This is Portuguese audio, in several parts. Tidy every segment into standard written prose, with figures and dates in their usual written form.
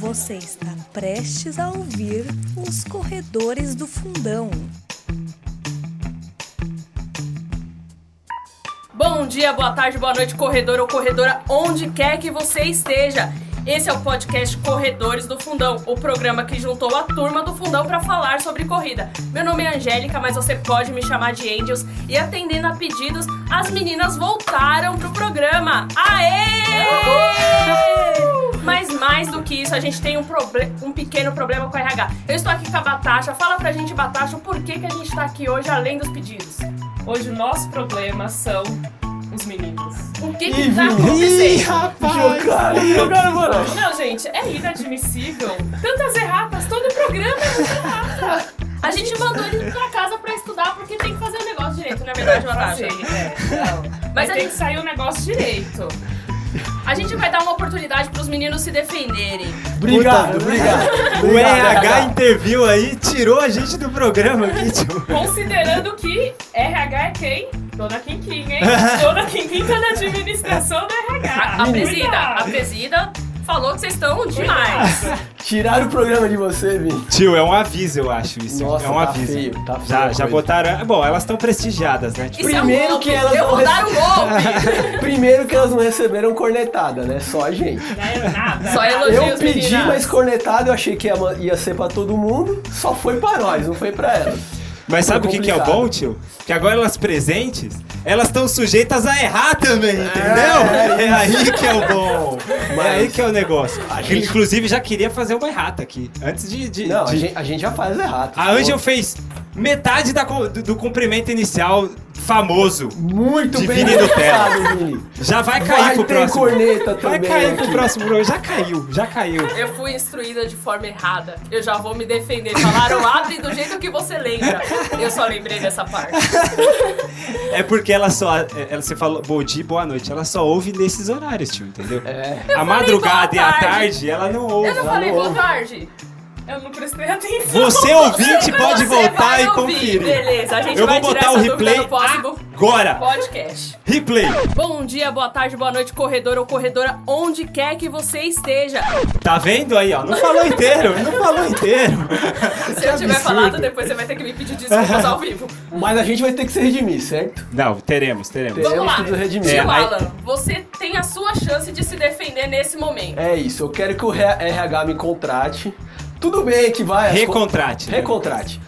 Você está prestes a ouvir os corredores do fundão. Bom dia, boa tarde, boa noite, corredor ou corredora, onde quer que você esteja. Esse é o podcast Corredores do Fundão, o programa que juntou a turma do Fundão para falar sobre corrida. Meu nome é Angélica, mas você pode me chamar de Angels. E atendendo a pedidos, as meninas voltaram pro programa. Aê! Mas mais do que isso, a gente tem um pequeno problema com a RH. Eu estou aqui com a Natasha. Fala pra gente, Natasha, por que a gente está aqui hoje, além dos pedidos? Hoje o nosso problema são... os meninos. O que tá acontecendo? Ih, rapaz! Jogaram, não, gente, é inadmissível. Tantas erratas, todo programa é muito errata. A gente mandou ele pra casa pra estudar porque tem que fazer o negócio direito, não é verdade, Natasha? Mas tem que sair o negócio direito. A gente vai dar uma oportunidade pros meninos se defenderem. Obrigado. O RH interviu aí, tirou a gente do programa aqui, tio. Considerando que RH é quem? Dona Quinquim, hein? Dona Quinquim tá na administração do RH. A presida falou que vocês estão demais. Tiraram o programa de você, Vini. Tio, é um aviso, eu acho, isso. Nossa, é um aviso. Tá feio já botaram... Bom, elas estão prestigiadas, né? Tipo, primeiro é um que elas eu vou dar um golpe. Primeiro que elas não receberam cornetada, né? Só a gente. Não é nada. Só elogios. Eu pedi, meninas. Mas cornetada eu achei que ia ser pra todo mundo. Só foi pra nós, não foi pra elas. Mas sabe o que é o bom, tio? Que agora elas presentes, elas estão sujeitas a errar também, entendeu? É aí que é o bom. Mas é aí que é o negócio. A gente... Inclusive, já queria fazer uma errata aqui. Antes de... Não, a gente já faz errata. A Angel fez metade do cumprimento inicial famoso. Muito de bem. Vini do Terra. Já vai cair pro próximo. Corneta vai também cair aqui. Pro próximo. Já caiu. Eu fui instruída de forma errada. Eu já vou me defender. Falaram, abre do jeito que você lembra. Eu só lembrei dessa parte. É porque ela você falou bom dia, boa noite. Ela só ouve nesses horários, tio, entendeu? É. A madrugada e a tarde, ela não ouve. Eu não falei boa tarde. Eu não prestei atenção. Você ouvinte pode voltar e conferir. Beleza, a gente vai botar o replay agora. Podcast. Replay. Bom dia, boa tarde, boa noite, corredor ou corredora, onde quer que você esteja. Tá vendo aí, ó? Não falou inteiro. Se eu tiver falado, depois você vai ter que me pedir desculpas ao vivo. Mas a gente vai ter que se redimir, certo? Não, teremos. Vamos lá. Tio Alan, você tem a sua chance de se defender nesse momento. É isso, eu quero que o RH me contrate. Tudo bem que vai... Recontrate.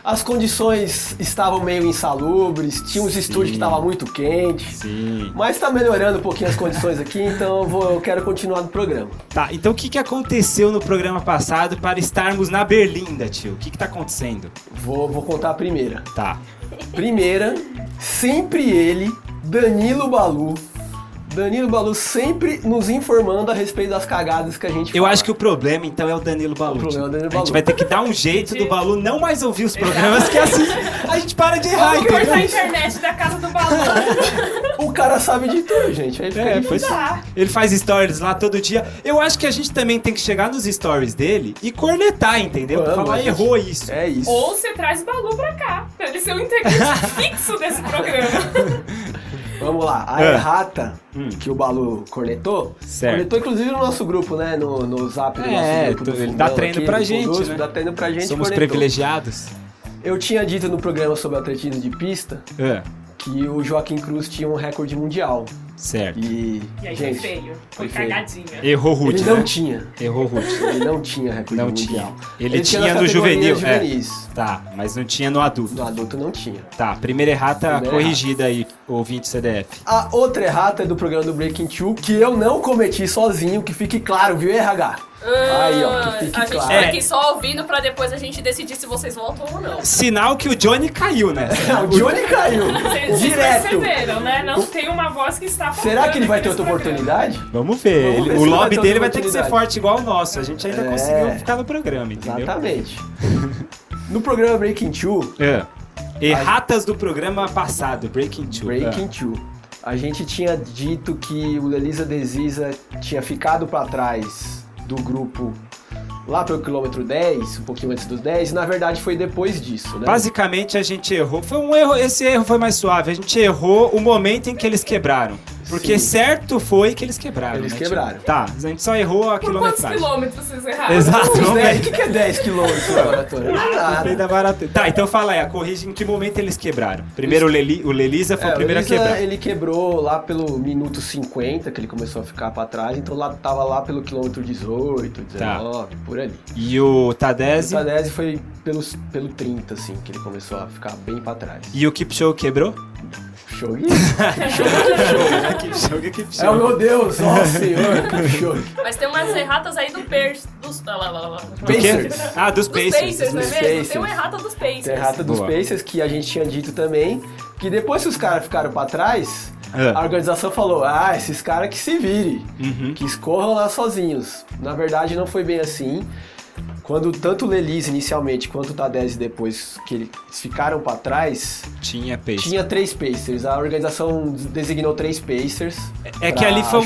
As condições estavam meio insalubres, tinha uns estúdios que estavam muito quentes. Sim. Mas tá melhorando um pouquinho as condições aqui, então eu quero continuar no programa. Tá, então o que aconteceu no programa passado para estarmos na Berlinda, tio? O que tá acontecendo? Vou contar a primeira. Tá. Primeira, sempre ele, Danilo Balu sempre nos informando a respeito das cagadas que a gente faz. Eu acho que o problema, então, é o Danilo Balu. A gente vai ter que dar um jeito do Balu não mais ouvir os programas, que assim a gente para de errar. Vamos cortar a internet da casa do Balu. O cara sabe de tudo, gente. Ele faz stories lá todo dia. Eu acho que a gente também tem que chegar nos stories dele e cornetar, entendeu? Vamos, falar, errou isso. É isso. Ou você traz o Balu pra cá, pra ele ser um integrante fixo desse programa. Vamos lá, a errata que o Balu cornetou, inclusive no nosso grupo, né? No zap do nosso grupo. Ele dá treino pra gente. Fundusp, né? Dá treino pra gente. Somos privilegiados. Eu tinha dito no programa sobre atletismo de pista que o Joaquim Cruz tinha um recorde mundial. Certo. E aí gente, foi feio. Foi cagadinha. Errou rude. Ele não tinha. Ele não tinha recorde mundial. Ele tinha no juvenil. Tá, mas não tinha no adulto. No adulto não tinha. Tá, primeira errata corrigida aí, ouvinte CDF. A outra errata é do programa do Breaking Two, que eu não cometi sozinho, que fique claro, viu, RH? Aí, ó, que fique claro. A gente tá aqui só ouvindo pra depois a gente decidir se vocês voltam ou não. Sinal que o Johnny caiu, né? O Johnny caiu. Vocês perceberam, né? Não tem uma voz que está... Será que ele vai ter outra oportunidade? Vamos ver. O lobby dele vai ter que ser forte igual o nosso. A gente ainda conseguiu ficar no programa, entendeu? Exatamente. No programa Breaking Two... Erratas do programa passado, Breaking Two. A gente tinha dito que o Lelisa Desisa tinha ficado pra trás do grupo lá pelo quilômetro 10, um pouquinho antes dos 10, na verdade foi depois disso, né? Basicamente a gente errou, foi um erro, esse erro foi mais suave, a gente errou o momento em que eles quebraram. Porque certo foi que eles quebraram. Eles quebraram. Tipo, tá, a gente só errou a quilometragem. Quantos quilômetros vocês erraram? Exato. O que é 10 quilômetros da maratona? Não maratona. Tá, então fala aí, a corrida, em que momento eles quebraram? Primeiro o Lelisa foi o primeiro a quebrar. Ele quebrou lá pelo minuto 50, que ele começou a ficar pra trás, então lá, tava lá pelo quilômetro 18, 19, tá, por ali. E o Tadese? O Tadese foi pelo 30, assim, que ele começou a ficar bem pra trás. E o Kipchoge quebrou? Kipchoge. É o meu Deus, ó senhor, Kipchoge. Mas tem umas erratas aí do Pacers. Ah, dos Pacers, não é mesmo? Tem uma errata dos Pacers. Tem errata dos Pacers, que a gente tinha dito também, que depois que os caras ficaram pra trás, a organização falou, esses caras que se virem, que escorram lá sozinhos. Na verdade, não foi bem assim. Quando tanto o Lelise inicialmente quanto o Tadese depois que eles ficaram para trás, tinha 3 Pacers. A organização designou 3 Pacers. É que ali foi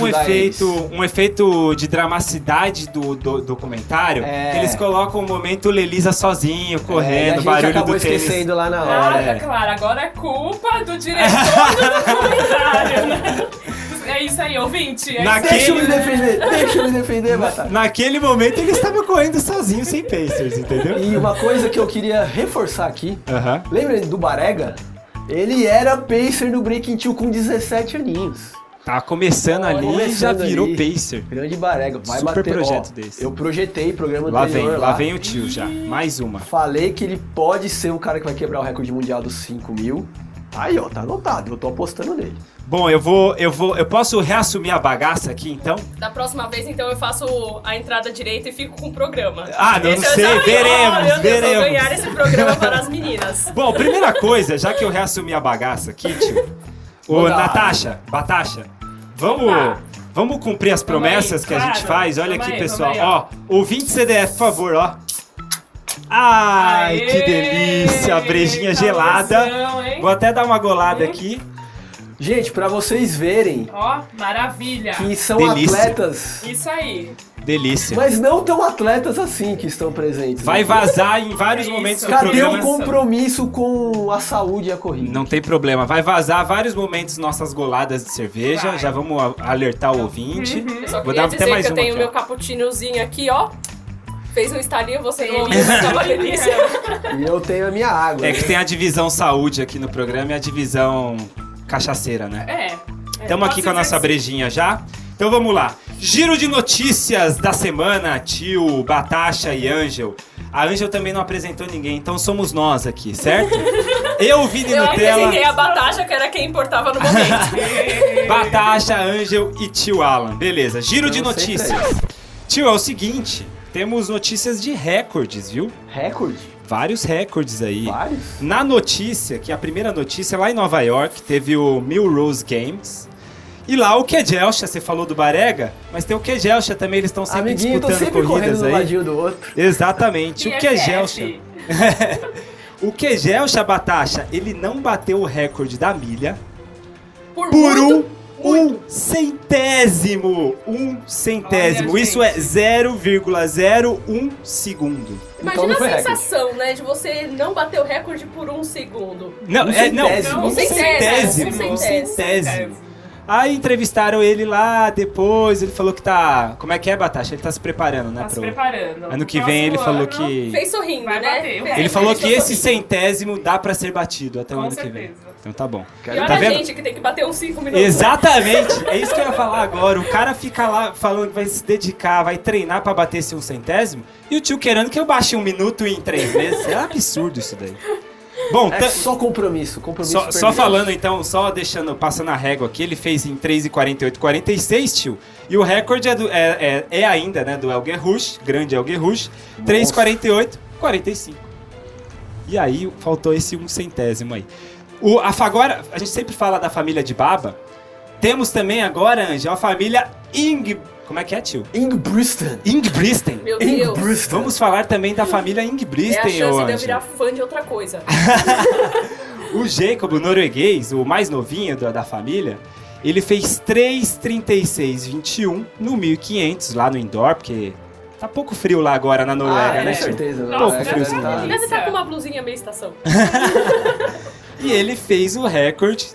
um efeito de dramacidade do documentário. Que eles colocam o momento Lelisa sozinho, correndo, barulho do tênis. A gente acabou esquecendo lá na hora. Ah, claro, agora é culpa do diretor do documentário, né? É isso aí, ouvinte. Deixa eu me defender, Batata. Naquele momento ele estava correndo sozinho, sem Pacers, entendeu? E uma coisa que eu queria reforçar aqui. Lembra do Barega? Ele era Pacer no Breaking 2 com 17 aninhos. Tá começando ali, já virou ali, Pacer. Grande Barega, vai super bater. Projeto desse. Eu projetei programa lá anterior. Lá vem o tio já, mais uma. Falei que ele pode ser um cara que vai quebrar o recorde mundial dos 5 mil. Aí, ó, tá anotado, eu tô apostando nele. Bom, eu posso reassumir a bagaça aqui, então? Da próxima vez, então, eu faço a entrada direita e fico com o programa. Veremos. Eu vou ganhar esse programa para as meninas. Bom, primeira coisa, já que eu reassumi a bagaça aqui, tio. Natasha, vamos cumprir as promessas que a gente faz. Olha aqui, pessoal, ó, ouvinte CDF, por favor, ó. Ai, aê, que delícia, a brejinha gelada. Vou até dar uma golada aqui. Gente, pra vocês verem... Ó, maravilha. Que são delícia. Atletas... Isso aí. Delícia. Mas não tão atletas assim que estão presentes. Vai vazar em vários momentos do programa. Cadê o compromisso com a saúde e a corrida? Não tem problema. Vai vazar vários momentos nossas goladas de cerveja. Vai. Já vamos alertar o ouvinte. Eu só vou dar até mais que eu tenho o meu cappuccinozinho aqui, ó. Fez um estalinho, você não ouviu, estava delícia. E eu tenho a minha água. É que tem a divisão saúde aqui no programa e a divisão cachaceira, né? Estamos aqui com a nossa brejinha já. Então vamos lá. Giro de notícias da semana, tio, Batasha e Ângel. A Ângel também não apresentou ninguém, então somos nós aqui, certo? Eu, Vini Nutella... Eu apresentei a Batasha, que era quem importava no momento. Batasha, Ângel e tio Alan. Beleza, giro de notícias. Tio, é o seguinte... Temos notícias de recordes, viu? Recorde? Vários recordes aí. Vários? Na notícia, que a primeira notícia lá em Nova York, teve o Milrose Games. E lá o Kejelcha, você falou do Barega, mas tem o Kejelcha também, eles estão sempre disputando sempre corridas aí. Amiguinho, do outro. Exatamente, o Kejelcha. O Kejelcha, Batasha, ele não bateu o recorde da milha por um centésimo! Olha, isso é 0,01 segundo. Imagina então a sensação, recorde, né? De você não bater o recorde por um segundo. Um centésimo. Aí entrevistaram ele lá depois, ele falou que tá... Como é que é, Batasha? Ele tá se preparando, né? Tá se preparando. Ano que vem ele falou que... Fez sorrindo, vai, né? Ele falou que esse centésimo dá pra ser batido até o ano que vem. Então tá bom. E olha, tá vendo? Gente, que tem que bater uns 5 minutos. Exatamente, é isso que eu ia falar agora. O cara fica lá falando que vai se dedicar, vai treinar pra bater esse um centésimo, e o tio querendo que eu baixe 1 minuto em 3 meses. É absurdo isso daí. Bom, só compromisso. Só falando então, passando a régua aqui, ele fez em 3:48:46, tio. E o recorde é ainda, né, do Elger Rush, grande Elger Rush, 3:48:45. E aí faltou esse um centésimo aí. Agora, a gente sempre fala da família de Baba. Temos também agora, Ângela, a família Como é que é, tio? Ingebrigtsen. Meu Deus. Vamos falar também da família Ingebrigtsen. É a chance de eu virar fã de outra coisa. O Jacob, o norueguês, o mais novinho da família, ele fez 3:36:21 no 1500, lá no indoor, porque Tá pouco frio lá agora na Noruega, né? Com certeza. Nossa, deve estar com uma blusinha meio estação. E ele fez o recorde,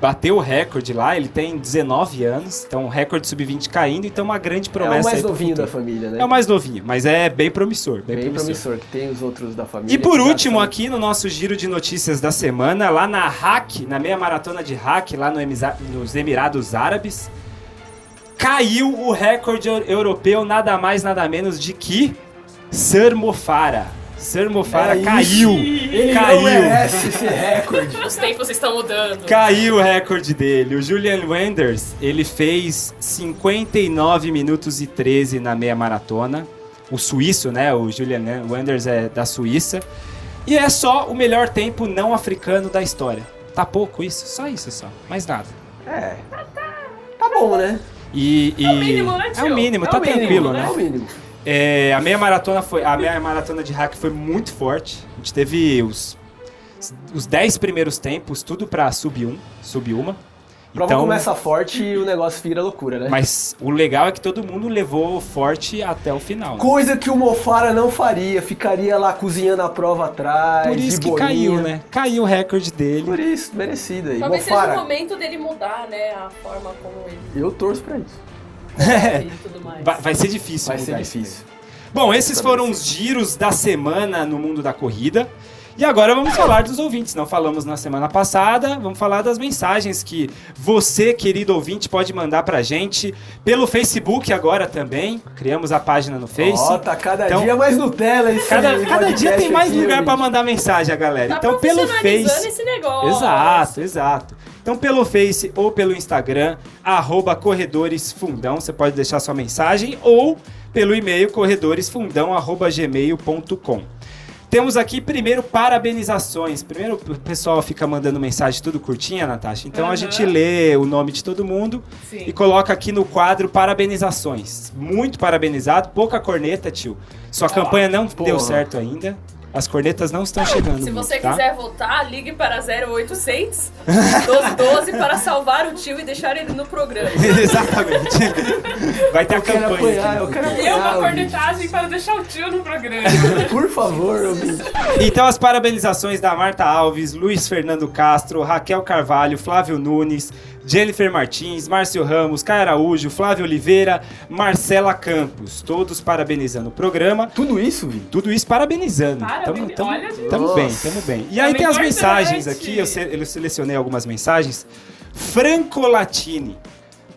bateu o recorde lá, ele tem 19 anos, então o recorde sub-20 caindo, então uma grande promessa. É o mais novinho da família, né? É o mais novinho, mas é bem promissor. Bem promissor, que tem os outros da família. E por último, aqui no nosso giro de notícias da semana, lá na Hack, na meia maratona de Hack, lá nos Emirados Árabes, caiu o recorde europeu, nada mais, nada menos de que Ser Mo Farah. Ser Mo Farah caiu. Ele caiu. Não merece esse recorde. Os tempos estão mudando. Caiu o recorde dele. O Julien Wanders, ele fez 59 minutos e 13 na meia maratona. O suíço, né? O Julien Wanders é da Suíça. E é só o melhor tempo não africano da história. Tá pouco isso? Só isso. Mais nada. É. Tá bom, né? É o mínimo, né, tio? É o mínimo, tá tranquilo, né? É o mínimo. É, a meia maratona de Hack foi muito forte. A gente teve os 10 primeiros tempos, tudo pra sub-1. Prova então, começa forte e o negócio vira loucura, né? Mas o legal é que todo mundo levou forte até o final. Né? Coisa que o Mo Farah não faria, ficaria lá cozinhando a prova atrás. Por isso de que bolinha. Caiu, né? Caiu o recorde dele. Por isso, merecido aí. Talvez seja o momento dele mudar, né? A forma como ele. Eu torço pra isso. Vai ser difícil. Bom, esses foram os giros da semana no mundo da corrida. E agora vamos falar dos ouvintes. Não falamos na semana passada. Vamos falar das mensagens que você, querido ouvinte, pode mandar pra gente pelo Facebook agora também. Criamos a página no Face. Tá cada dia mais Nutella isso. Cada dia tem mais lugar pra mandar mensagem, galera. Tá então pelo Face. Esse negócio. Exato. Então, pelo Face ou pelo Instagram, @corredoresfundão, você pode deixar sua mensagem, ou pelo e-mail, corredoresfundão@gmail.com. Temos aqui, primeiro, parabenizações. Primeiro, o pessoal fica mandando mensagem tudo curtinha, Natasha. Então, a gente lê o nome de todo mundo. Sim. E coloca aqui no quadro parabenizações. Muito parabenizado, pouca corneta, tio. Sua campanha não deu certo ainda. As cornetas não estão chegando. Se você quiser votar, ligue para 0800 1212 para salvar o tio e deixar ele no programa. Exatamente. Vai ter a campanha. Eu quero apoiar, uma cornetagem para deixar o tio no programa. Por favor, ouvinte. Então, as parabenizações da Marta Alves, Luiz Fernando Castro, Raquel Carvalho, Flávio Nunes, Jennifer Martins, Márcio Ramos, Caio Araújo, Flávio Oliveira, Marcela Campos. Todos parabenizando o programa. Tudo isso, Vini? Tudo isso parabenizando. Tamo bem. E aí tem as mensagens aqui, eu selecionei algumas mensagens. Franco Latini.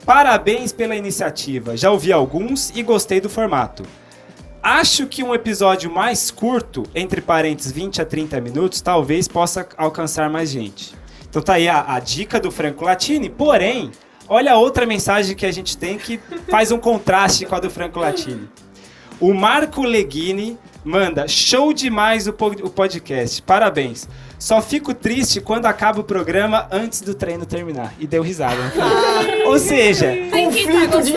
Parabéns pela iniciativa. Já ouvi alguns e gostei do formato. Acho que um episódio mais curto, entre parênteses 20 a 30 minutos, talvez possa alcançar mais gente. Então tá aí a dica do Franco Latini, porém, olha a outra mensagem que a gente tem que faz um contraste com a do Franco Latini. O Marco Leguini manda, show demais o podcast, parabéns. Só fico triste quando acaba o programa antes do treino terminar. E deu risada. Ou seja, conflito de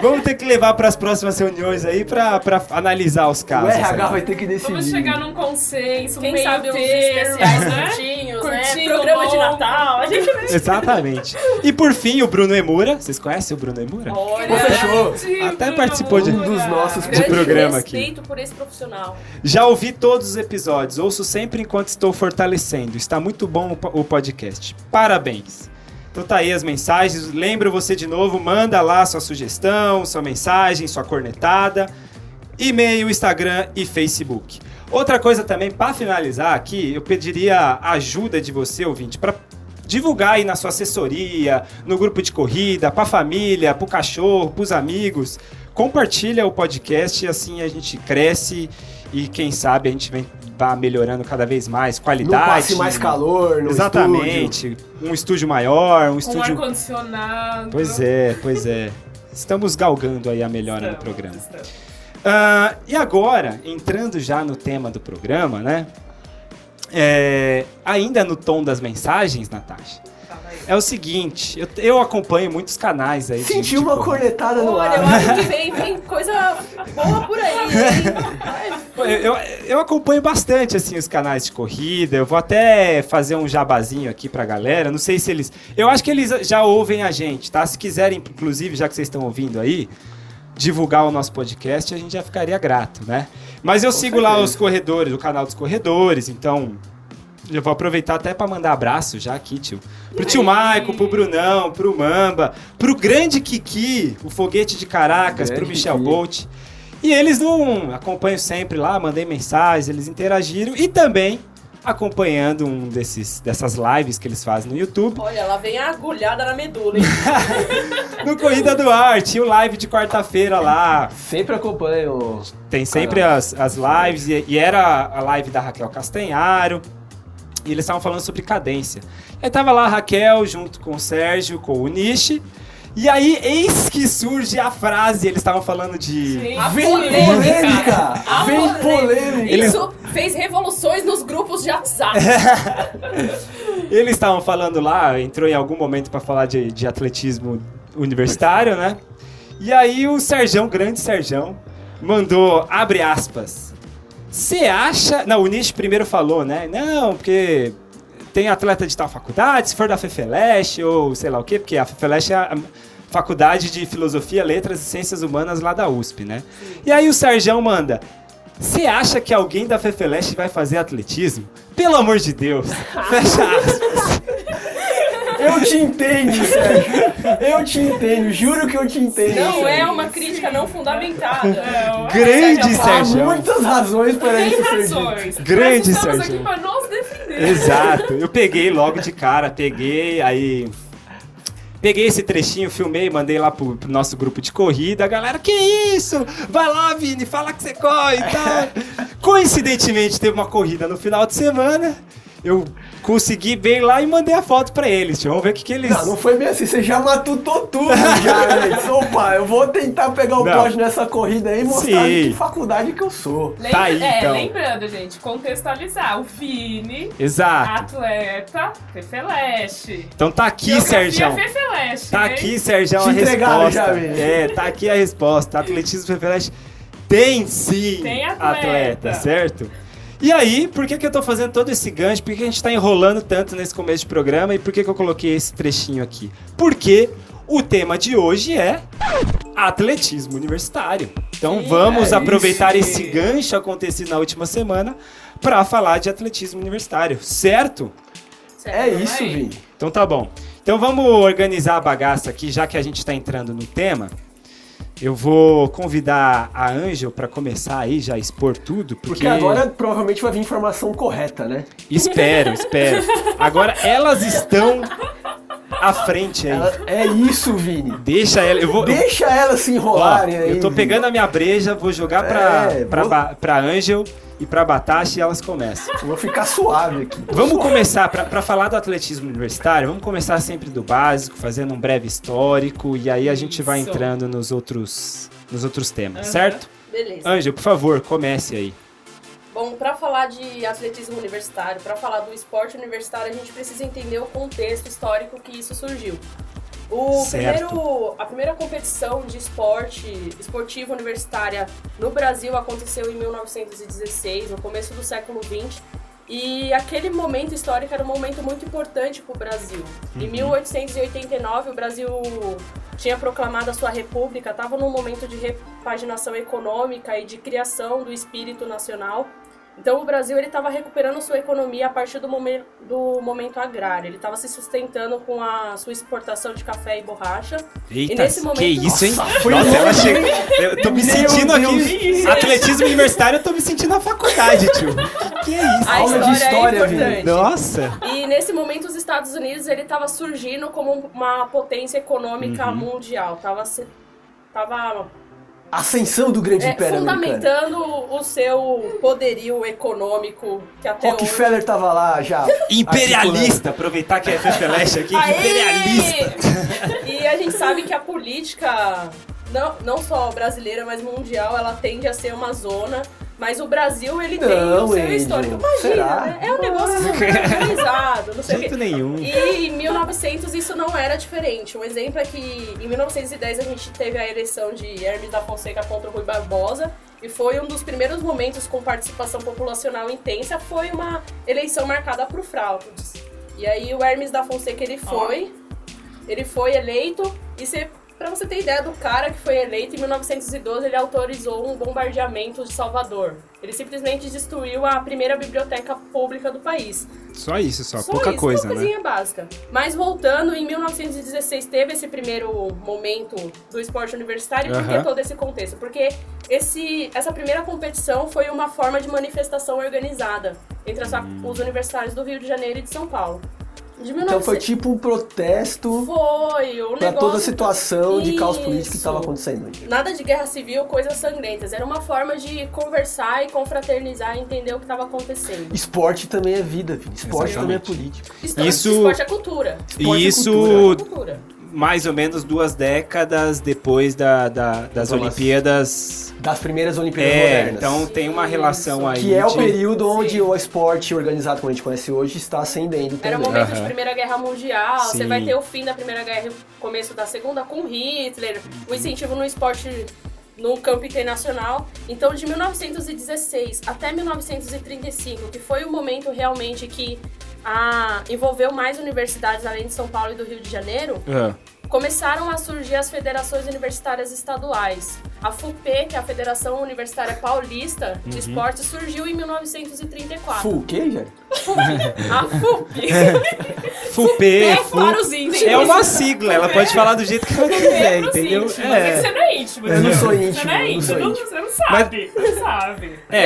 vamos ter que levar para as próximas reuniões aí para analisar os casos. O RH vai ter que decidir. Vamos chegar num consenso, quem sabe uns especiais, né? Curtinhos, né? Programa de Natal. A gente... Exatamente. E por fim, o Bruno Emura. Vocês conhecem o Bruno Emura? Olha, fechou. Até Bruno participou de um dos nossos de programa aqui. Respeito por esse profissional. Já ouvi todos os episódios. Ouço sempre enquanto estou fortalecendo. Está muito bom o podcast. Parabéns. Então tá aí as mensagens, lembro você de novo, manda lá sua sugestão, sua mensagem, sua cornetada, e-mail, Instagram e Facebook. Outra coisa também, para finalizar aqui, eu pediria a ajuda de você, ouvinte, para divulgar aí na sua assessoria, no grupo de corrida, para a família, para o cachorro, para os amigos. Compartilha o podcast, assim a gente cresce e quem sabe a gente vai melhorando cada vez mais, qualidade. Não passe mais calor no exatamente, estúdio. Um estúdio maior, um estúdio... ar-condicionado. Pois é. Estamos galgando aí a melhora do programa. E agora, entrando já no tema do programa, né? Ainda no tom das mensagens, Natasha, é o seguinte, eu acompanho muitos canais aí. Senti uma cornetada no ar. Olha, eu acho que vem coisa boa por aí, hein? Eu acompanho bastante, assim, os canais de corrida. Eu vou até fazer um jabazinho aqui pra galera. Não sei se eles... Eu acho que eles já ouvem a gente, tá? Se quiserem, inclusive, já que vocês estão ouvindo aí, divulgar o nosso podcast, a gente já ficaria grato, né? Mas eu sigo lá os corredores, o canal dos corredores, então eu vou aproveitar até para mandar abraço já aqui, tio. Pro tio Maico, pro Brunão, pro Mamba, pro grande Kiki, o foguete de Caracas, pro Michel Bolt. E eles não acompanham sempre lá, mandei mensagens, eles interagiram e também acompanhando um dessas lives que eles fazem no YouTube. Olha, lá vem a agulhada na medula, hein? No Corrida do Ar, tinha o live de quarta-feira lá. Sempre acompanho. Tem sempre as lives, e era a live da Raquel Castanharo, e eles estavam falando sobre cadência. Aí tava lá a Raquel, junto com o Sérgio, com o Nishi, e aí, eis que surge a frase, eles estavam falando de... Sim. Vem polêmica! Vem polêmica! Isso fez revoluções nos grupos de WhatsApp. Eles estavam falando lá, entrou em algum momento para falar de atletismo universitário, né? E aí o Sérgio, grande Sérgio, mandou, abre aspas, você acha... Não, o Nish primeiro falou, né? Não, porque... Tem atleta de tal faculdade, se for da FFLCH ou sei lá o quê, porque a FFLCH é a Faculdade de Filosofia, Letras e Ciências Humanas lá da USP, né? Sim. E aí o Sérgio manda, você acha que alguém da FFLCH vai fazer atletismo? Pelo amor de Deus, fecha aspas. Eu te entendo, Sérgio. Eu te entendo, juro que eu te entendo. Não Sérgio. É uma crítica não fundamentada. Grande, Sérgio. Há muitas razões para isso, Sérgio. Grande, Sérgio. Estamos aqui para nós defender. Exato. Eu peguei logo de cara, Peguei esse trechinho, filmei, mandei lá pro nosso grupo de corrida. A galera, que isso? Vai lá, Vini, fala que você corre e tal. Coincidentemente, teve uma corrida no final de semana. Eu consegui bem lá e mandei a foto pra eles, tio. Vamos ver o que eles... Não, não foi bem assim, você já matutou tudo já, né? Opa, eu vou tentar pegar o pódio nessa corrida aí e mostrar de que faculdade que eu sou. Tá aí, então. Lembrando, gente, contextualizar. O Vini, atleta, FFLCH. Então tá aqui, Sérgio. Tá aqui, Sérgio, a resposta. Já, tá aqui a resposta. Atletismo FFLCH tem sim atleta, certo? E aí, por que eu tô fazendo todo esse gancho? Por que a gente tá enrolando tanto nesse começo de programa? E por que eu coloquei esse trechinho aqui? Porque o tema de hoje é atletismo universitário. Então vamos aproveitar esse gancho acontecido na última semana para falar de atletismo universitário, certo? É isso, Vini. Então tá bom. Então vamos organizar a bagaça aqui, já que a gente tá entrando no tema. Eu vou convidar a Angel para começar aí, já expor tudo. Porque agora provavelmente vai vir informação correta, né? Espero. Agora elas estão à frente aí. É isso, Vini. Deixa elas se enrolarem aí. Eu tô pegando a minha breja, vou jogar pra Angel e pra Batashi e elas começam. Eu vou ficar suave aqui. Vamos começar, pra falar do atletismo universitário, vamos começar sempre do básico, fazendo um breve histórico, e aí a gente vai entrando nos outros temas, certo? Beleza. Ângelo, por favor, comece aí. Bom, pra falar de atletismo universitário, pra falar do esporte universitário, a gente precisa entender o contexto histórico que isso surgiu. A primeira competição de esportiva universitária no Brasil aconteceu em 1916, no começo do século XX, e aquele momento histórico era um momento muito importante para o Brasil. Em 1889, o Brasil tinha proclamado a sua república, estava num momento de repaginação econômica e de criação do espírito nacional. Então o Brasil estava recuperando sua economia a partir do momento agrário. Ele estava se sustentando com a sua exportação de café e borracha. Eita, e nesse momento, que isso, hein? Nossa, ela chega... Eu tô me sentindo aqui... Atletismo universitário, eu tô me sentindo na faculdade, tio. Que é isso? A aula de história, viu? Nossa! E nesse momento os Estados Unidos, ele estava surgindo como uma potência econômica mundial. Ascensão do grande império fundamentando americano. O seu poderio econômico que até Rockefeller estava lá já. Imperialista, aproveitar que é FFLCH aqui, imperialista. E a gente sabe que a política, não só brasileira, mas mundial, ela tende a ser uma zona, mas o Brasil, ele tem o seu histórico. Imagina, né? É um negócio organizado, não sei o quê. Nenhum. E em 1900 isso não era diferente. Um exemplo é que em 1910 a gente teve a eleição de Hermes da Fonseca contra o Rui Barbosa e foi um dos primeiros momentos com participação populacional intensa, foi uma eleição marcada por fraudes. E aí o Hermes da Fonseca, ele foi eleito e Pra você ter ideia do cara que foi eleito, em 1912 ele autorizou um bombardeamento de Salvador. Ele simplesmente destruiu a primeira biblioteca pública do país. Só isso, pouca isso, coisa, né? Só coisinha básica. Mas voltando, em 1916 teve esse primeiro momento do esporte universitário. Por que todo esse contexto? Porque essa primeira competição foi uma forma de manifestação organizada entre os universitários do Rio de Janeiro e de São Paulo. Então foi tipo um protesto pra toda a situação de caos político que estava acontecendo. Nada de guerra civil, coisas sangrentas. Era uma forma de conversar e confraternizar e entender o que estava acontecendo. Esporte também é vida, filho. Esporte também é político. Esporte é cultura. Mais ou menos 2 décadas depois das Olimpíadas... Das primeiras Olimpíadas modernas. Então tem uma relação aí. Que é o período onde o esporte organizado como a gente conhece hoje está ascendendo também. Era o momento de Primeira Guerra Mundial, você vai ter o fim da Primeira Guerra e o começo da Segunda com Hitler, o incentivo no esporte no campo internacional. Então de 1916 até 1935, que foi o momento realmente que... envolveu mais universidades além de São Paulo e do Rio de Janeiro, começaram a surgir as federações universitárias estaduais. A FUPE, que é a Federação Universitária Paulista de Esportes, surgiu em 1934. FUPE é uma sigla, ela pode falar do jeito que ela quiser, entendeu? Você não é íntimo. Eu não sou íntimo. Você não sabe.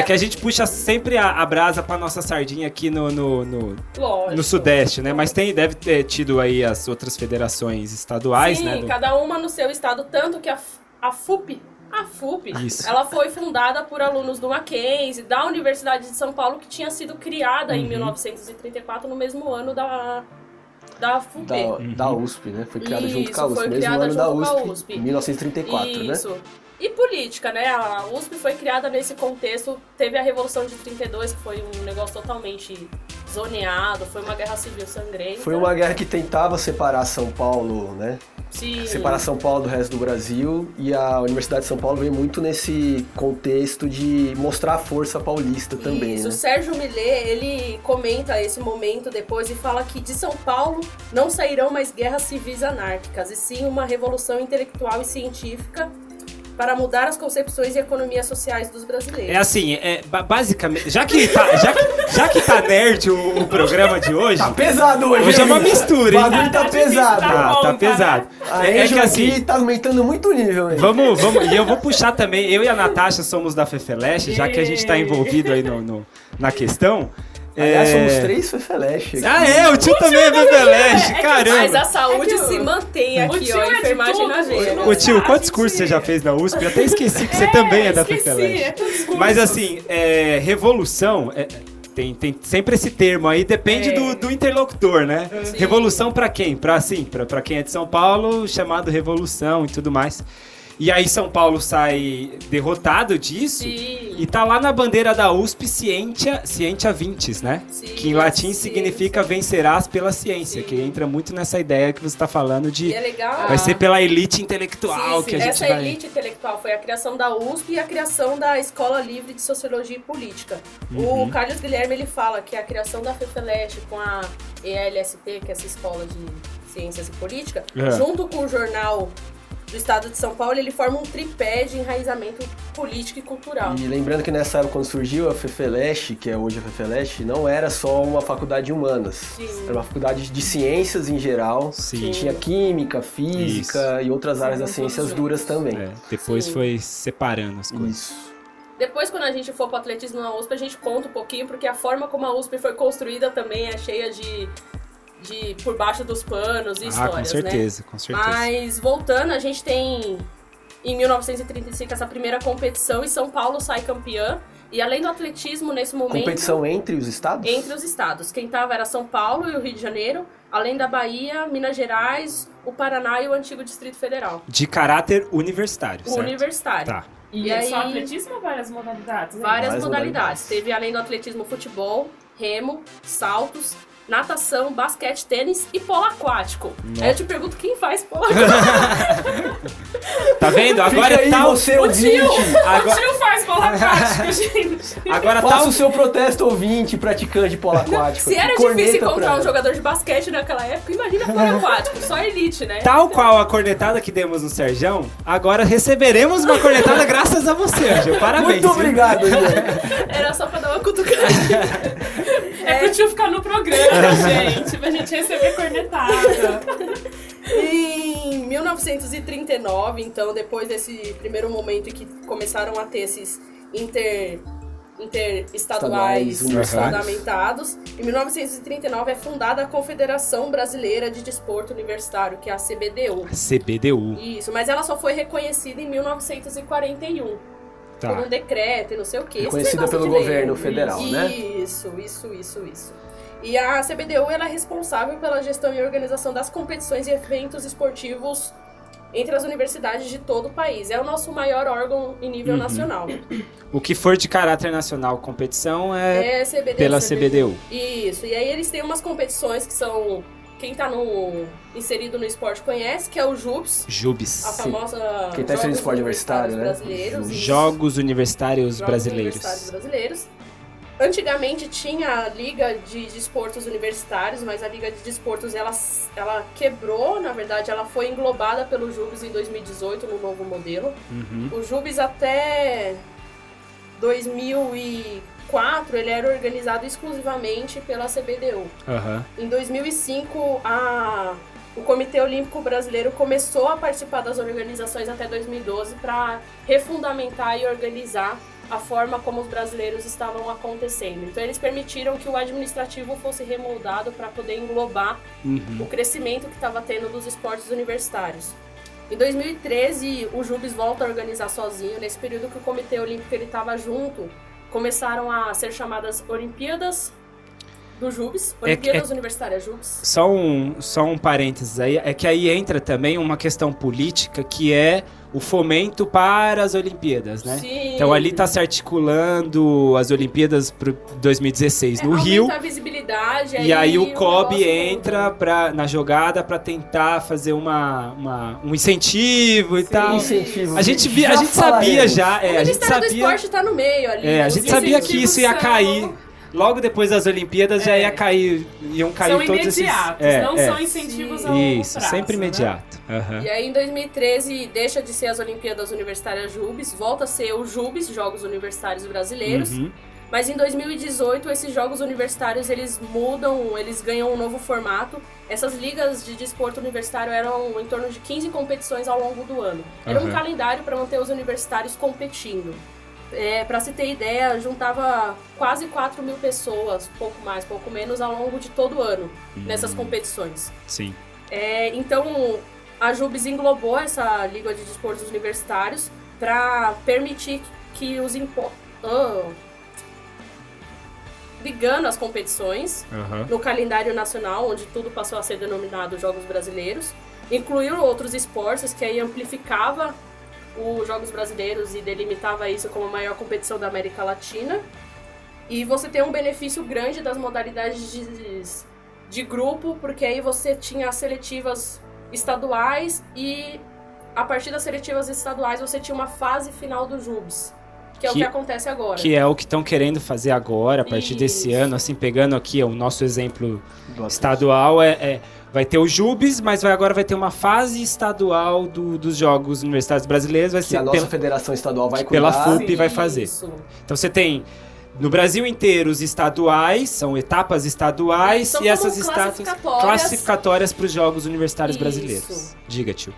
Que a gente puxa sempre a brasa pra nossa sardinha aqui no Sudeste, né? Mas deve ter tido aí as outras federações estaduais, né? Sim, cada uma no seu estado, tanto que a FUPE, ela foi fundada por alunos do Mackenzie, da Universidade de São Paulo, que tinha sido criada em 1934, no mesmo ano da FUPE. Da USP, né? Foi criada junto com a USP, mesmo ano da USP, em 1934, né? Isso. E política, né? A USP foi criada nesse contexto, teve a Revolução de 32, que foi um negócio totalmente zoneado, foi uma guerra civil sangrenta. Foi uma guerra que tentava separar São Paulo, né? Sim. Separar São Paulo do resto do Brasil, e a Universidade de São Paulo veio muito nesse contexto de mostrar a força paulista também. Isso, né? O Sérgio Millet, ele comenta esse momento depois e fala que de São Paulo não sairão mais guerras civis anárquicas, e sim uma revolução intelectual e científica para mudar as concepções e economias sociais dos brasileiros. Basicamente, já que tá nerd o programa de hoje... Tá pesado hoje é uma mistura, hein? O bagulho tá pesado. Tá pesado. A Angel tá aumentando muito o nível. Vamos, e eu vou puxar também, eu e a Natasha somos da FFLCH, já que a gente tá envolvido aí na questão... Aliás, somos 3 FFLCH. O tio também é FFLCH, caramba. Mas a saúde se mantém aqui, ó, a enfermagem na veia. Ô tio, quantos cursos você já fez na USP? Eu até esqueci que você também é da FFLCH. Mas assim, revolução... Tem sempre esse termo aí, depende do interlocutor, né? Sim. Revolução pra quem? Pra quem é de São Paulo, chamado revolução e tudo mais. E aí São Paulo sai derrotado disso. Sim. E tá lá na bandeira da USP Scientia Vintis, né? Sim, que em latim significa vencerás pela ciência, que entra muito nessa ideia que você tá falando de... É legal. Vai ser pela elite intelectual que a gente vai... Essa elite intelectual foi a criação da USP e a criação da Escola Livre de Sociologia e Política. O Carlos Guilherme, ele fala que a criação da FFLCH com a ELST, que é essa Escola de Ciências e Política, junto com o jornal... do estado de São Paulo, ele forma um tripé de enraizamento político e cultural. E lembrando que nessa época, quando surgiu a FFLCH, que é hoje a FFLCH, não era só uma faculdade de humanas. Sim. Era uma faculdade de ciências em geral, que tinha química, física e outras áreas das ciências duras também. Depois foi separando as coisas. Isso. Depois, quando a gente for para o atletismo na USP, a gente conta um pouquinho, porque a forma como a USP foi construída também é cheia de por baixo dos panos e histórias, com certeza, né? Com certeza. Mas voltando, a gente tem em 1935 essa primeira competição e São Paulo sai campeã. E além do atletismo, nesse momento... Competição entre os estados? Entre os estados. Quem estava era São Paulo e o Rio de Janeiro, além da Bahia, Minas Gerais, o Paraná e o antigo Distrito Federal. De caráter universitário, certo? Universitário. Tá. E aí, só atletismo ou várias modalidades? Várias modalidades. Teve, além do atletismo, futebol, remo, saltos, natação, basquete, tênis e polo aquático. Nossa. Aí eu te pergunto, quem faz polo aquático? Tá vendo? Agora aí, tá você, o tio faz polo aquático, gente. Agora tá o seu protesto, ouvinte, praticante polo aquático. Se era difícil encontrar um jogador de basquete naquela época, imagina polo aquático, só elite, né? Tal qual a cornetada que demos no Sérgio, agora receberemos uma cornetada graças a você, Angel. Parabéns. Muito obrigado, Angel. Era só pra dar uma cutucada. É pro tio ficar no programa, gente, pra gente receber cornetada. Em 1939, então, depois desse primeiro momento em que começaram a ter esses interestaduais fundamentados, em 1939 é fundada a Confederação Brasileira de Desporto Universitário, que é a CBDU. CBDU. Isso, mas ela só foi reconhecida em 1941. Tá. Por um decreto e não sei o quê. Reconhecida pelo governo federal, né? Isso. E a CBDU ela é responsável pela gestão e organização das competições e eventos esportivos entre as universidades de todo o país. É o nosso maior órgão em nível nacional. O que for de caráter nacional competição é CBDU, pela CBDU. Isso, e aí eles têm umas competições que são... Quem tá inserido no esporte conhece, que é o JUBES. JUBES. A famosa... Quem tá inserido no esporte universitário, né? Jogos Universitários Brasileiros. Antigamente tinha a Liga de Desportos Universitários, mas a Liga de Desportos, ela quebrou, na verdade, ela foi englobada pelo JUBES em 2018, no novo modelo. O JUBES até 2004, ele era organizado exclusivamente pela CBDU. Em 2005, o Comitê Olímpico Brasileiro começou a participar das organizações até 2012 para refundamentar e organizar a forma como os brasileiros estavam acontecendo. Então, eles permitiram que o administrativo fosse remoldado para poder englobar o crescimento que estava tendo dos esportes universitários. Em 2013, o JUBES volta a organizar sozinho. Nesse período que o Comitê Olímpico estava junto, começaram a ser chamadas Olimpíadas do JUBES, Olimpíadas Universitárias JUBES. Só um parênteses aí, é que aí entra também uma questão política que é o fomento para as Olimpíadas, né? Sim. Então ali está se articulando as Olimpíadas para 2016 no Rio. A visibilidade, e aí o COB entra na jogada para tentar fazer um incentivo e tal. Incentivo. A gente sabia já. O Ministério do Esporte está no meio ali. A gente sabia que isso ia cair. Logo depois das Olimpíadas já iam cair são todos esses... São incentivos a longo prazo. Isso, sempre imediato. Né? E aí em 2013 deixa de ser as Olimpíadas Universitárias JUBES, volta a ser o JUBES, Jogos Universitários Brasileiros. Mas em 2018 esses Jogos Universitários eles mudam, eles ganham um novo formato. Essas ligas de desporto universitário eram em torno de 15 competições ao longo do ano. Era um calendário para manter os universitários competindo. Pra se ter ideia, juntava quase 4 mil pessoas, pouco mais, pouco menos, ao longo de todo o ano, nessas competições. Sim. Então, a JUBES englobou essa Liga de Desportos Universitários para permitir que os ligando as competições no calendário nacional, onde tudo passou a ser denominado Jogos Brasileiros, incluiu outros esportes que aí amplificava os Jogos Brasileiros e delimitava isso como a maior competição da América Latina. E você tem um benefício grande das modalidades de grupo, porque aí você tinha as seletivas estaduais e a partir das seletivas estaduais você tinha uma fase final do JUBES, que é o que acontece agora. Que é o que estão querendo fazer agora, a partir desse ano, assim, pegando aqui o nosso exemplo estadual, vai ter o JUBES, mas agora vai ter uma fase estadual dos Jogos Universitários Brasileiros. Vai ser a nossa Federação Estadual vai cuidar. Pela FUPE vai fazer. Isso. Então você tem, no Brasil inteiro, os estaduais, são etapas estaduais, e essas classificatórias para os Jogos Universitários Brasileiros. Diga, tio.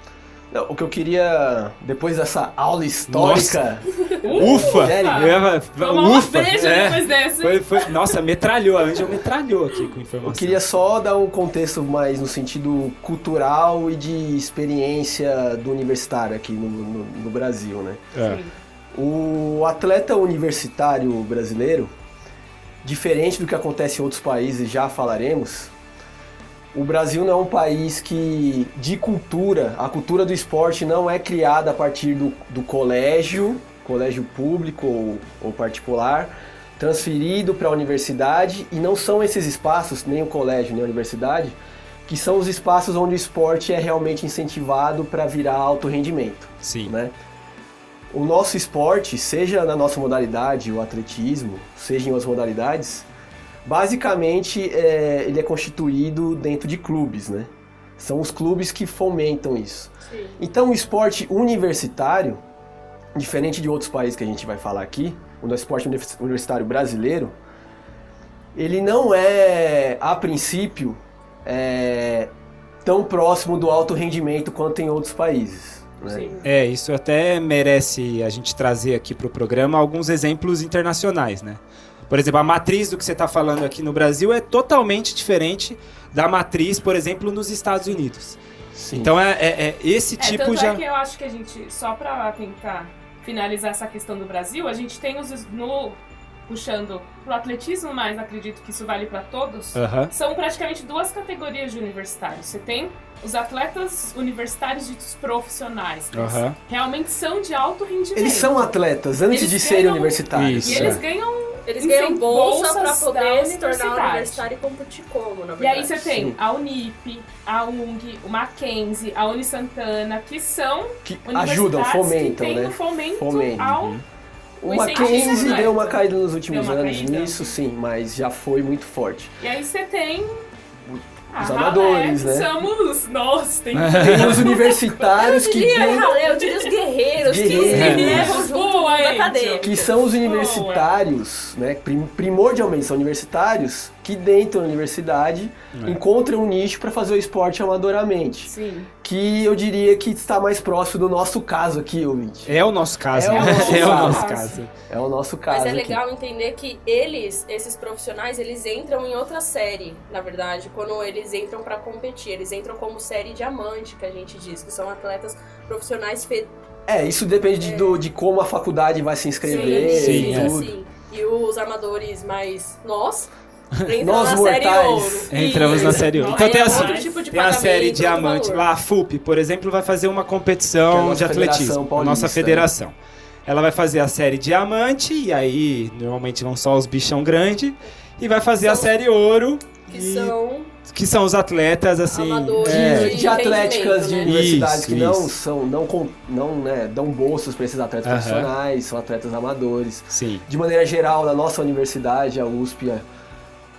Não, o que eu queria, depois dessa aula histórica... Depois dessa. Nossa, metralhou, a Angela metralhou aqui com informação. Eu queria só dar um contexto mais no sentido cultural e de experiência do universitário aqui no Brasil, né? O atleta universitário brasileiro, diferente do que acontece em outros países, já falaremos... O Brasil não é um país que, de cultura, a cultura do esporte não é criada a partir do colégio público ou particular, transferido para a universidade, e não são esses espaços, nem o colégio, nem a universidade, que são os espaços onde o esporte é realmente incentivado para virar alto rendimento. Sim. Né? O nosso esporte, seja na nossa modalidade, o atletismo, seja em outras modalidades, basicamente ele é constituído dentro de clubes, né? São os clubes que fomentam isso. Sim. Então o esporte universitário, diferente de outros países que a gente vai falar aqui, o nosso esporte universitário brasileiro, ele não é, a princípio, tão próximo do alto rendimento quanto em outros países. Sim. É, isso até merece a gente trazer aqui para o programa alguns exemplos internacionais, né? Por exemplo, a matriz do que você está falando aqui no Brasil é totalmente diferente da matriz, por exemplo, nos Estados Unidos. Sim. Então esse tipo tanto já... É que eu acho que a gente, só para tentar finalizar essa questão do Brasil, a gente tem puxando pro atletismo, mas acredito que isso vale para todos, são praticamente duas categorias de universitários. Você tem os atletas universitários ditos profissionais, eles realmente são de alto rendimento. Eles são atletas antes de serem universitários. Isso. E eles ganham bolsa para poder se tornar universitário e competir como, na verdade. E aí você tem a Unip, a UNG, o Mackenzie, a Unisantana, que são que ajudam, fomentam, que tem o fomento ao... O Mackenzie deu uma caída nos últimos anos nisso, sim, mas já foi muito forte. E aí você tem os amadores, né? Somos nós, tem os universitários os guerreiros que junto na cadeia. Que são os universitários, né? Primordialmente são universitários que dentro da universidade encontram um nicho para fazer o esporte amadoramente. Sim. Que eu diria que está mais próximo do nosso caso aqui, ouvinte. É o nosso caso. É o nosso caso. Mas é legal entender que esses profissionais, eles entram em outra série, na verdade, quando eles entram para competir. Eles entram como série diamante, que a gente diz, que são atletas profissionais... isso depende de como a faculdade vai se inscrever. Sim. E os amadores mais nós mortais entramos na série ouro. Então tem a série diamante. Lá a FUPE, por exemplo, vai fazer uma competição de atletismo, a nossa federação. Ela vai fazer a série diamante, e aí normalmente vão só os bichão grande, e vai fazer a série ouro, que são os atletas assim de atléticas de universidades que dão bolsas para esses atletas profissionais, são atletas amadores. Sim. De maneira geral, na nossa universidade, a USP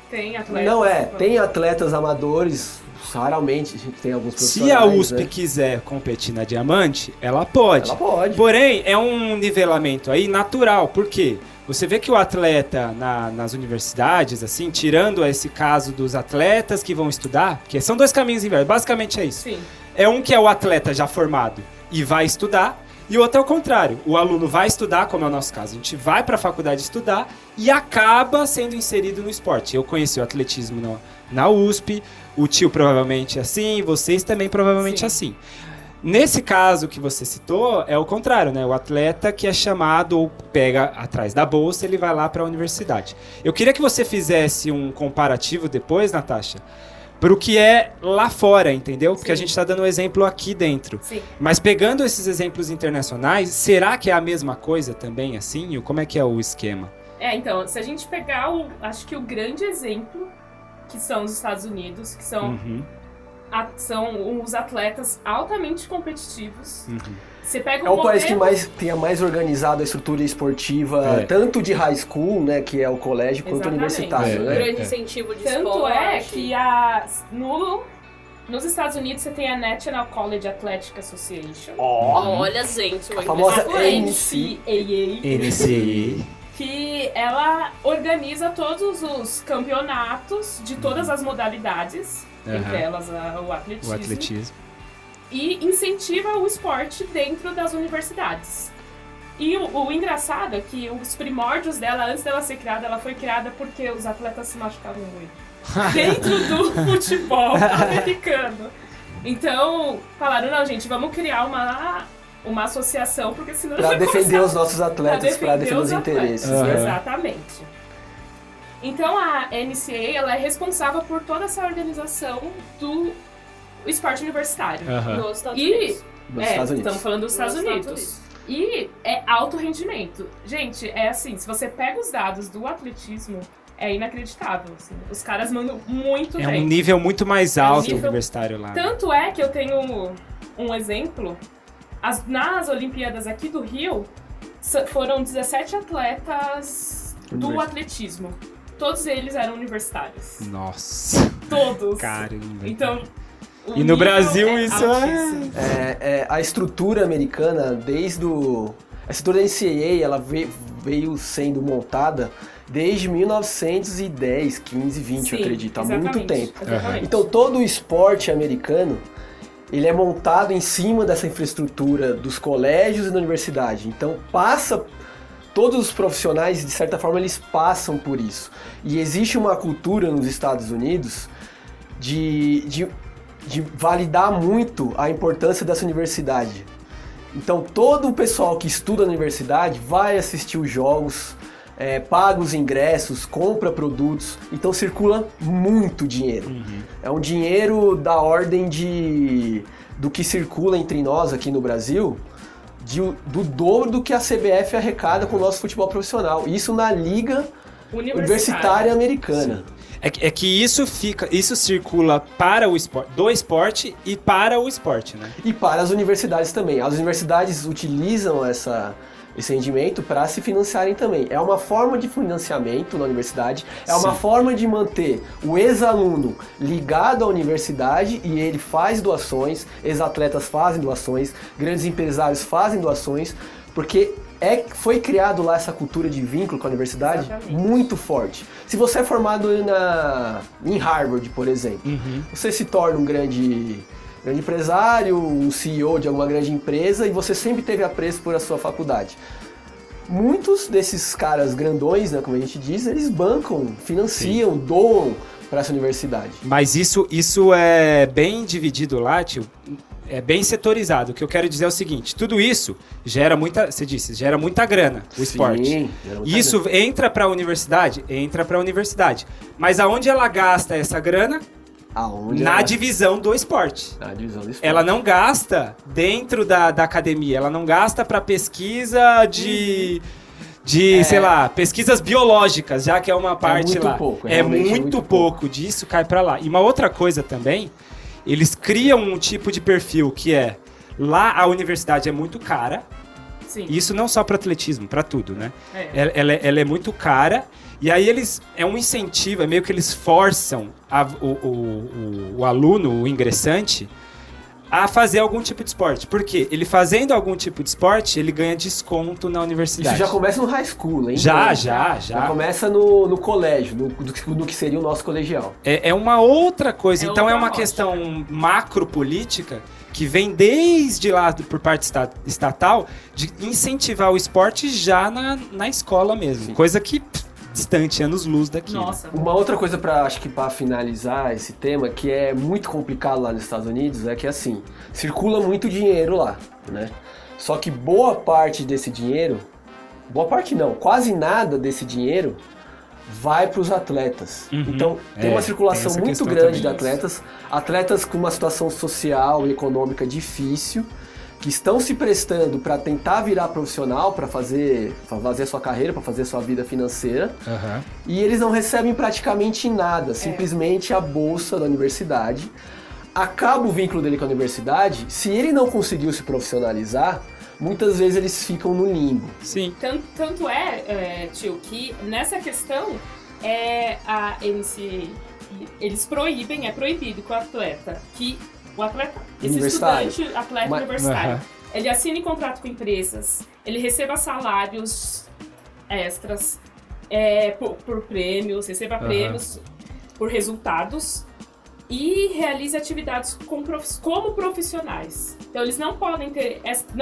tem atletas. Tem atletas amadores, raramente a gente tem alguns profissionais. Se a USP quiser competir na diamante, ela pode. Porém, é um nivelamento aí natural, porque você vê que o atleta nas universidades, assim, tirando esse caso dos atletas que vão estudar, que são dois caminhos inversos, basicamente é isso. Sim. É um que é o atleta já formado e vai estudar, e o outro é o contrário, o aluno vai estudar, como é o nosso caso, a gente vai para a faculdade estudar e acaba sendo inserido no esporte. Eu conheci o atletismo na USP, o tio provavelmente assim, vocês também provavelmente assim. Nesse caso que você citou, é o contrário, né? O atleta que é chamado ou pega atrás da bolsa, ele vai lá para a universidade. Eu queria que você fizesse um comparativo depois, Natasha, para o que é lá fora, entendeu? Porque a gente está dando um exemplo aqui dentro. Sim. Mas pegando esses exemplos internacionais, será que é a mesma coisa também, assim? Como é que é o esquema? Então, se a gente pegar, acho que o grande exemplo, que são os Estados Unidos, que são, são os atletas altamente competitivos. Você pega o país que tenha mais organizado a estrutura esportiva, tanto de high school, né, que é o colégio, quanto universitário. Né? Um grande incentivo de esporte. Tanto que nos Estados Unidos você tem a National College Athletic Association. Olha, gente, a famosa NCAA. Que ela organiza todos os campeonatos de todas as modalidades, entre elas o atletismo. E incentiva o esporte dentro das universidades. E o engraçado é que os primórdios dela, antes dela ser criada, ela foi criada porque os atletas se machucavam muito. Dentro do futebol americano. Então, falaram, não, gente, vamos criar uma associação, porque senão... Para defender os nossos atletas, para defender os interesses. Exatamente. Então, a NCAA, ela é responsável por toda essa organização do... O esporte universitário. Nos Estados Unidos. Estamos falando dos Estados Unidos. E é alto rendimento. Gente, é assim, se você pega os dados do atletismo, é inacreditável. Assim, os caras mandam muito bem. É um nível muito mais alto o universitário lá. Tanto é que eu tenho um exemplo. Nas Olimpíadas aqui do Rio, foram 17 atletas do atletismo. Todos eles eram universitários. Nossa! Todos! Caramba! Então... E no Brasil isso é... A estrutura americana, desde o... A estrutura da NCAA, ela veio sendo montada desde 1910, 15, 20, sim, eu acredito, há muito tempo. Exatamente. Então todo o esporte americano, ele é montado em cima dessa infraestrutura dos colégios e da universidade. Então passa... Todos os profissionais, de certa forma, eles passam por isso. E existe uma cultura nos Estados Unidos de validar muito a importância dessa universidade. Então todo o pessoal que estuda na universidade vai assistir os jogos, paga os ingressos, compra produtos, então circula muito dinheiro. Uhum. É um dinheiro da ordem do que circula entre nós aqui no Brasil, do dobro do que a CBF arrecada com o nosso futebol profissional. Isso na Liga Universitária Americana. Sim. É que isso circula para o esporte, do esporte e para o esporte, né? E para as universidades também. As universidades utilizam esse rendimento para se financiarem também. É uma forma de financiamento na universidade, é uma forma de manter o ex-aluno ligado à universidade e ele faz doações, ex-atletas fazem doações, grandes empresários fazem doações, porque... foi criado lá essa cultura de vínculo com a universidade. Exatamente. Muito forte. Se você é formado em Harvard, por exemplo, uhum, você se torna um grande empresário, um CEO de alguma grande empresa e você sempre teve apreço por a sua faculdade. Muitos desses caras grandões, né, como a gente diz, eles bancam, financiam, sim, doam para essa universidade. Mas isso é bem dividido lá, tio? É bem setorizado. O que eu quero dizer é o seguinte, tudo isso gera muita, você disse, gera muita grana, o esporte. Isso grana. Entra para a universidade. Mas aonde ela gasta essa grana? Divisão do esporte. Na divisão do esporte. Ela não gasta dentro da academia, ela não gasta para pesquisa sei lá, pesquisas biológicas, já que é uma parte lá. É muito pouco disso cai para lá. E uma outra coisa também, eles criam um tipo de perfil que é... Lá a universidade é muito cara. Sim. Isso não só para atletismo, para tudo, né? Ela é muito cara. E aí eles... É um incentivo, é meio que eles forçam o aluno, o ingressante, a fazer algum tipo de esporte. Por quê? Ele fazendo algum tipo de esporte, ele ganha desconto na universidade. Isso já começa no high school, hein? Já começa no colégio, no que seria o nosso colegial. É uma outra coisa. Então é uma questão macropolítica que vem desde lá, por parte estatal, de incentivar o esporte já na escola mesmo. Sim. Coisa que... distante, anos-luz daqui. Nossa. Uma outra coisa para finalizar esse tema, que é muito complicado lá nos Estados Unidos, é que assim, circula muito dinheiro lá, né? Só que quase nada desse dinheiro vai para os atletas. Uhum. Então, tem uma circulação muito grande de atletas com uma situação social e econômica difícil, que estão se prestando para tentar virar profissional, para fazer a sua carreira, para fazer a sua vida financeira, uhum, e eles não recebem praticamente nada, simplesmente a bolsa da universidade. Acaba o vínculo dele com a universidade, se ele não conseguiu se profissionalizar, muitas vezes eles ficam no limbo. Sim. Tanto tio, que nessa questão a NCAA, eles proíbem, é proibido que o atleta universitário, ele assine contrato com empresas, ele receba salários extras por prêmios, receba prêmios por resultados e realize atividades como profissionais. Então eles não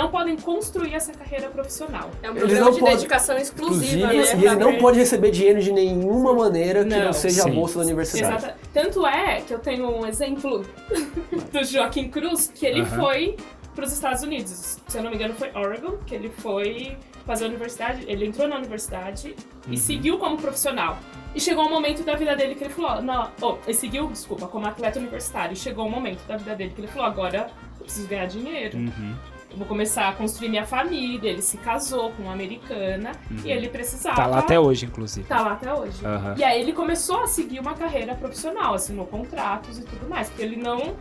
podem construir essa carreira profissional. É um programa de dedicação exclusiva. Né? E ele não pode receber dinheiro de nenhuma maneira que não seja a bolsa da universidade. Exato. Tanto é que eu tenho um exemplo do Joaquim Cruz, que ele foi para os Estados Unidos. Se eu não me engano foi Oregon, que ele foi fazer a universidade, ele entrou na universidade e seguiu como profissional. E chegou um momento da vida dele que ele falou, como atleta universitário, chegou um momento da vida dele que ele falou, agora eu preciso ganhar dinheiro. eu vou começar a construir minha família. Ele se casou com uma americana e ele precisava... Tá lá até hoje, inclusive. Tá lá até hoje. Uhum. E aí ele começou a seguir uma carreira profissional, assinou contratos e tudo mais, porque ele não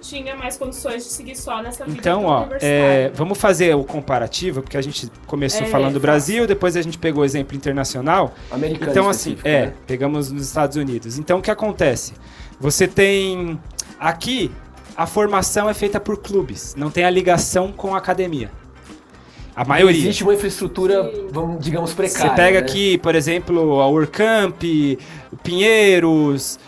tinha mais condições de seguir só nessa vida universitária. Então, ó, vamos fazer o comparativo, porque a gente começou falando do Brasil, depois a gente pegou o exemplo internacional. Americano. Então, assim, pegamos nos Estados Unidos. Então, o que acontece? Você tem... Aqui, a formação é feita por clubes, não tem a ligação com a academia. A maioria. Existe uma infraestrutura, vamos, digamos, precária. Você pega, né, aqui, por exemplo, a Urcamp, Pinheiros,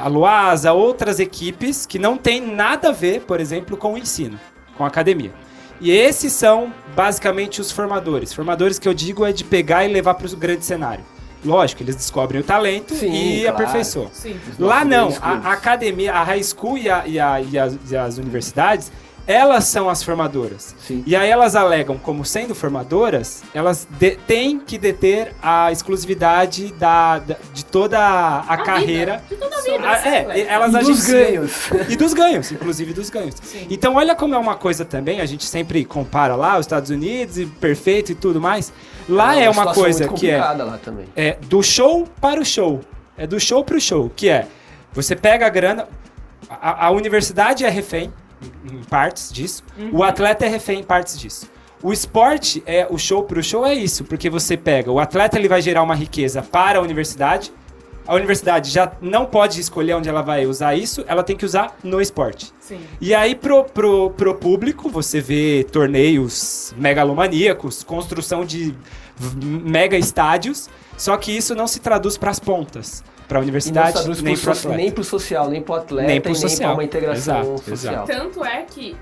a Luasa, outras equipes que não tem nada a ver, por exemplo, com o ensino, com a academia. E esses são, basicamente, os formadores. Formadores que eu digo é de pegar e levar para o grande cenário. Lógico, eles descobrem o talento aperfeiçoam. Sim. Lá não, a academia, a high school e as universidades... Elas são as formadoras. Sim. E aí elas alegam, como sendo formadoras, elas têm que deter a exclusividade de toda a carreira. Vida. De toda a vida. Elas agem dos ganhos. E dos ganhos, inclusive dos ganhos. Sim. Então olha como é uma coisa também, a gente sempre compara lá os Estados Unidos, e perfeito e tudo mais. Lá é uma coisa que lá também. É do show para o show. É do show para o show, que é, você pega a grana, a universidade é refém, em partes disso, o atleta é refém em partes disso. O esporte é o show pro show, é isso, porque você pega, o atleta ele vai gerar uma riqueza para a universidade já não pode escolher onde ela vai usar isso, ela tem que usar no esporte. Sim. E aí pro público, você vê torneios megalomaníacos, construção de mega estádios, só que isso não se traduz para as pontas. Para a universidade, nem para o social, nem para o atleta, nem para uma integração social. Tanto é que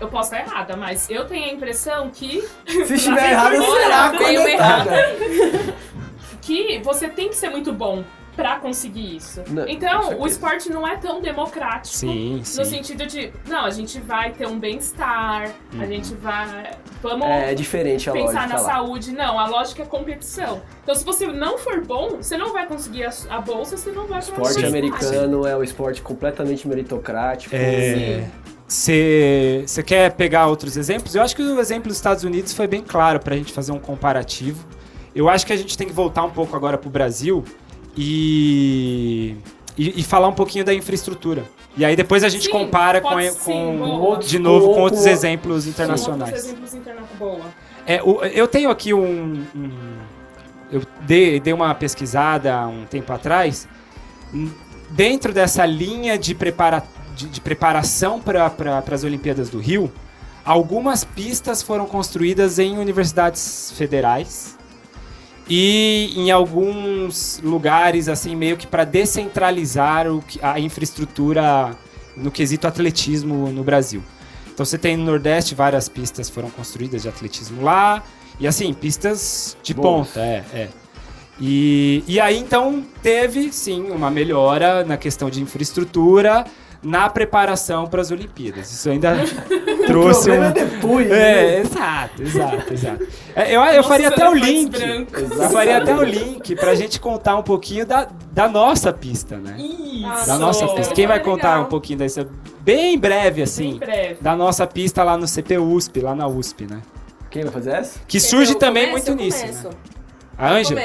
eu posso estar errada, mas eu tenho a impressão que... Se estiver errada, será conectada. Que você tem que ser muito bom para conseguir isso. Não, então, o esporte não é tão democrático no sentido de, não, a gente vai ter um bem-estar, a gente vai... Vamos diferente a pensar lógica na saúde. Não, a lógica é competição. Então, se você não for bom, você não vai conseguir a bolsa, você não vai... O esporte americano é um esporte completamente meritocrático. Você quer pegar outros exemplos? Eu acho que o exemplo dos Estados Unidos foi bem claro para a gente fazer um comparativo. Eu acho que a gente tem que voltar um pouco agora pro Brasil e falar um pouquinho da infraestrutura. E aí depois a gente compara com outros exemplos internacionais. Outros exemplos internacionais. Eu tenho aqui eu dei uma pesquisada há um tempo atrás. Dentro dessa linha de preparação para as Olimpíadas do Rio, algumas pistas foram construídas em universidades federais. E em alguns lugares, assim, meio que para descentralizar a infraestrutura no quesito atletismo no Brasil. Então você tem no Nordeste, várias pistas foram construídas de atletismo lá, e assim, pistas de ponta. E aí então teve, sim, uma melhora na questão de infraestrutura, na preparação para as Olimpíadas. Isso ainda trouxe... O problema depois, né? Exato. Eu faria até o link. Eu faria até o link pra gente contar um pouquinho da nossa pista, né? Isso! Da nossa pista. Quem vai contar um pouquinho dessa... Bem breve, assim. Bem breve. Da nossa pista lá no CP USP, lá na USP, né? Quem vai fazer essa? Que surge também muito nisso, né? A Ângela?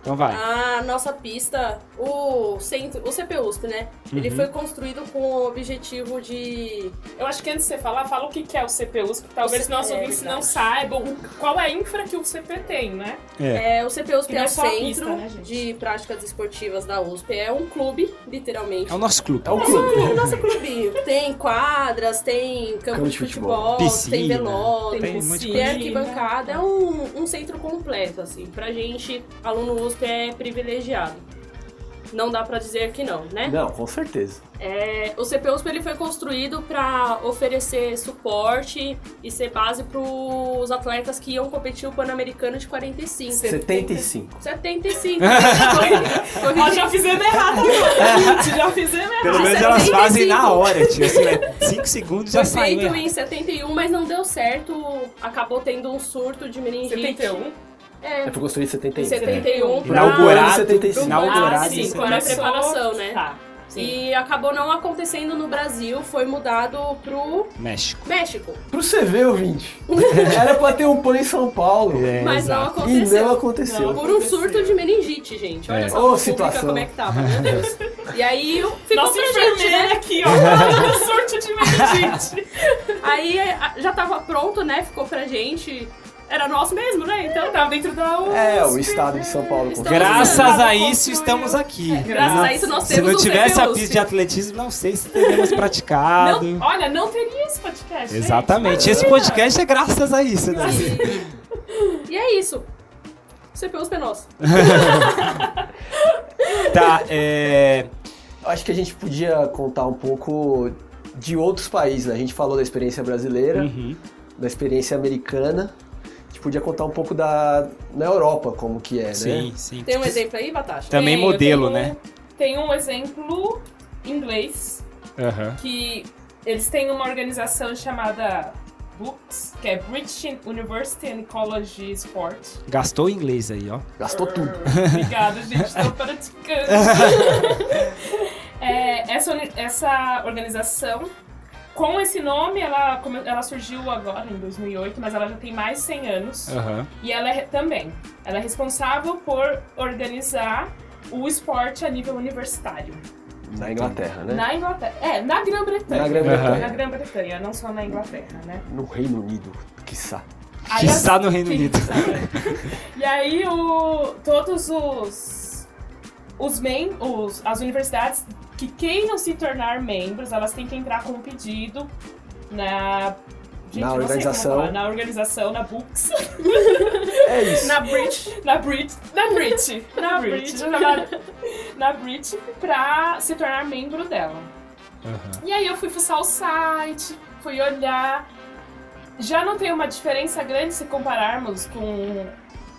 Então vai. A nossa pista, o CP USP, né? Ele foi construído com o objetivo de... Eu acho que antes de você falar, fala o que é o CP USP, talvez nossos ouvintes não saibam qual é a infra que o CP tem, né? O CP USP é o Centro de Práticas Esportivas da USP. É um clube, literalmente. É o nosso clube. É o nosso clube. Tem quadras, tem campo de futebol, piscina, tem velódromo, tem arquibancada. É um centro completo, assim, pra gente, aluno USP é privilegiado. Não dá pra dizer que não, né? Não, com certeza. O CP USP ele foi construído pra oferecer suporte e ser base pros atletas que iam competir o Pan-Americano de 75. Nós já fizemos errado. Pelo menos elas fazem na hora, tio. 5 segundos já saiu. Foi feito em 71, mas não deu certo. Acabou tendo um surto de meningite. 71? Foi construído em 71. Inaugurado em 75. Inaugurado em 75. Preparação, né? Tá. Sim. E acabou não acontecendo no Brasil, foi mudado pro... México. Pro CV, ouvinte. Era pra ter um PAN em São Paulo. É, mas exato. Não aconteceu. E não aconteceu. Não, por um surto de meningite, gente. Olha só como é que tava, meu Deus. E aí ficou nossa presente, né? Aqui, ó. Surto de meningite. Aí já tava pronto, né? Ficou pra gente... Era nosso mesmo, né? Então tava dentro da USP. É, o estado de São Paulo. Graças a isso estamos aqui. Graças a isso nós temos. Se não tivesse a pista de atletismo, não sei se teríamos praticado. Não, olha, não teria esse podcast. Exatamente. Gente. Esse podcast é graças a isso, né? E é isso. CPU USP é nosso. Tá, acho que a gente podia contar um pouco de outros países, né? A gente falou da experiência brasileira, uhum. Da experiência americana. Podia contar um pouco na Europa, como que é, sim, né? Sim. Tem um exemplo aí, Natasha? Também tem, modelo, né? Tem um exemplo inglês, uh-huh. Que eles têm uma organização chamada BUCS, que é British University and College Sport. Gastou inglês aí, ó. Gastou tudo. Obrigada, gente, tô praticando. Essa organização... Com esse nome, ela surgiu agora, em 2008, mas ela já tem mais de 100 anos. Uhum. E ela é responsável por organizar o esporte a nível universitário. Na Inglaterra, né? Na Inglaterra. É, na Grã-Bretanha. Na Grã-Bretanha, não só na Inglaterra, né? No Reino Unido, quiçá. No Reino Unido. E aí, todos as universidades... que quem não se tornar membros, elas têm que entrar com um pedido na organização, na BUCS. É isso. Na Brit, pra se tornar membro dela. Uhum. E aí eu fui fuçar o site, fui olhar. Já não tem uma diferença grande se compararmos com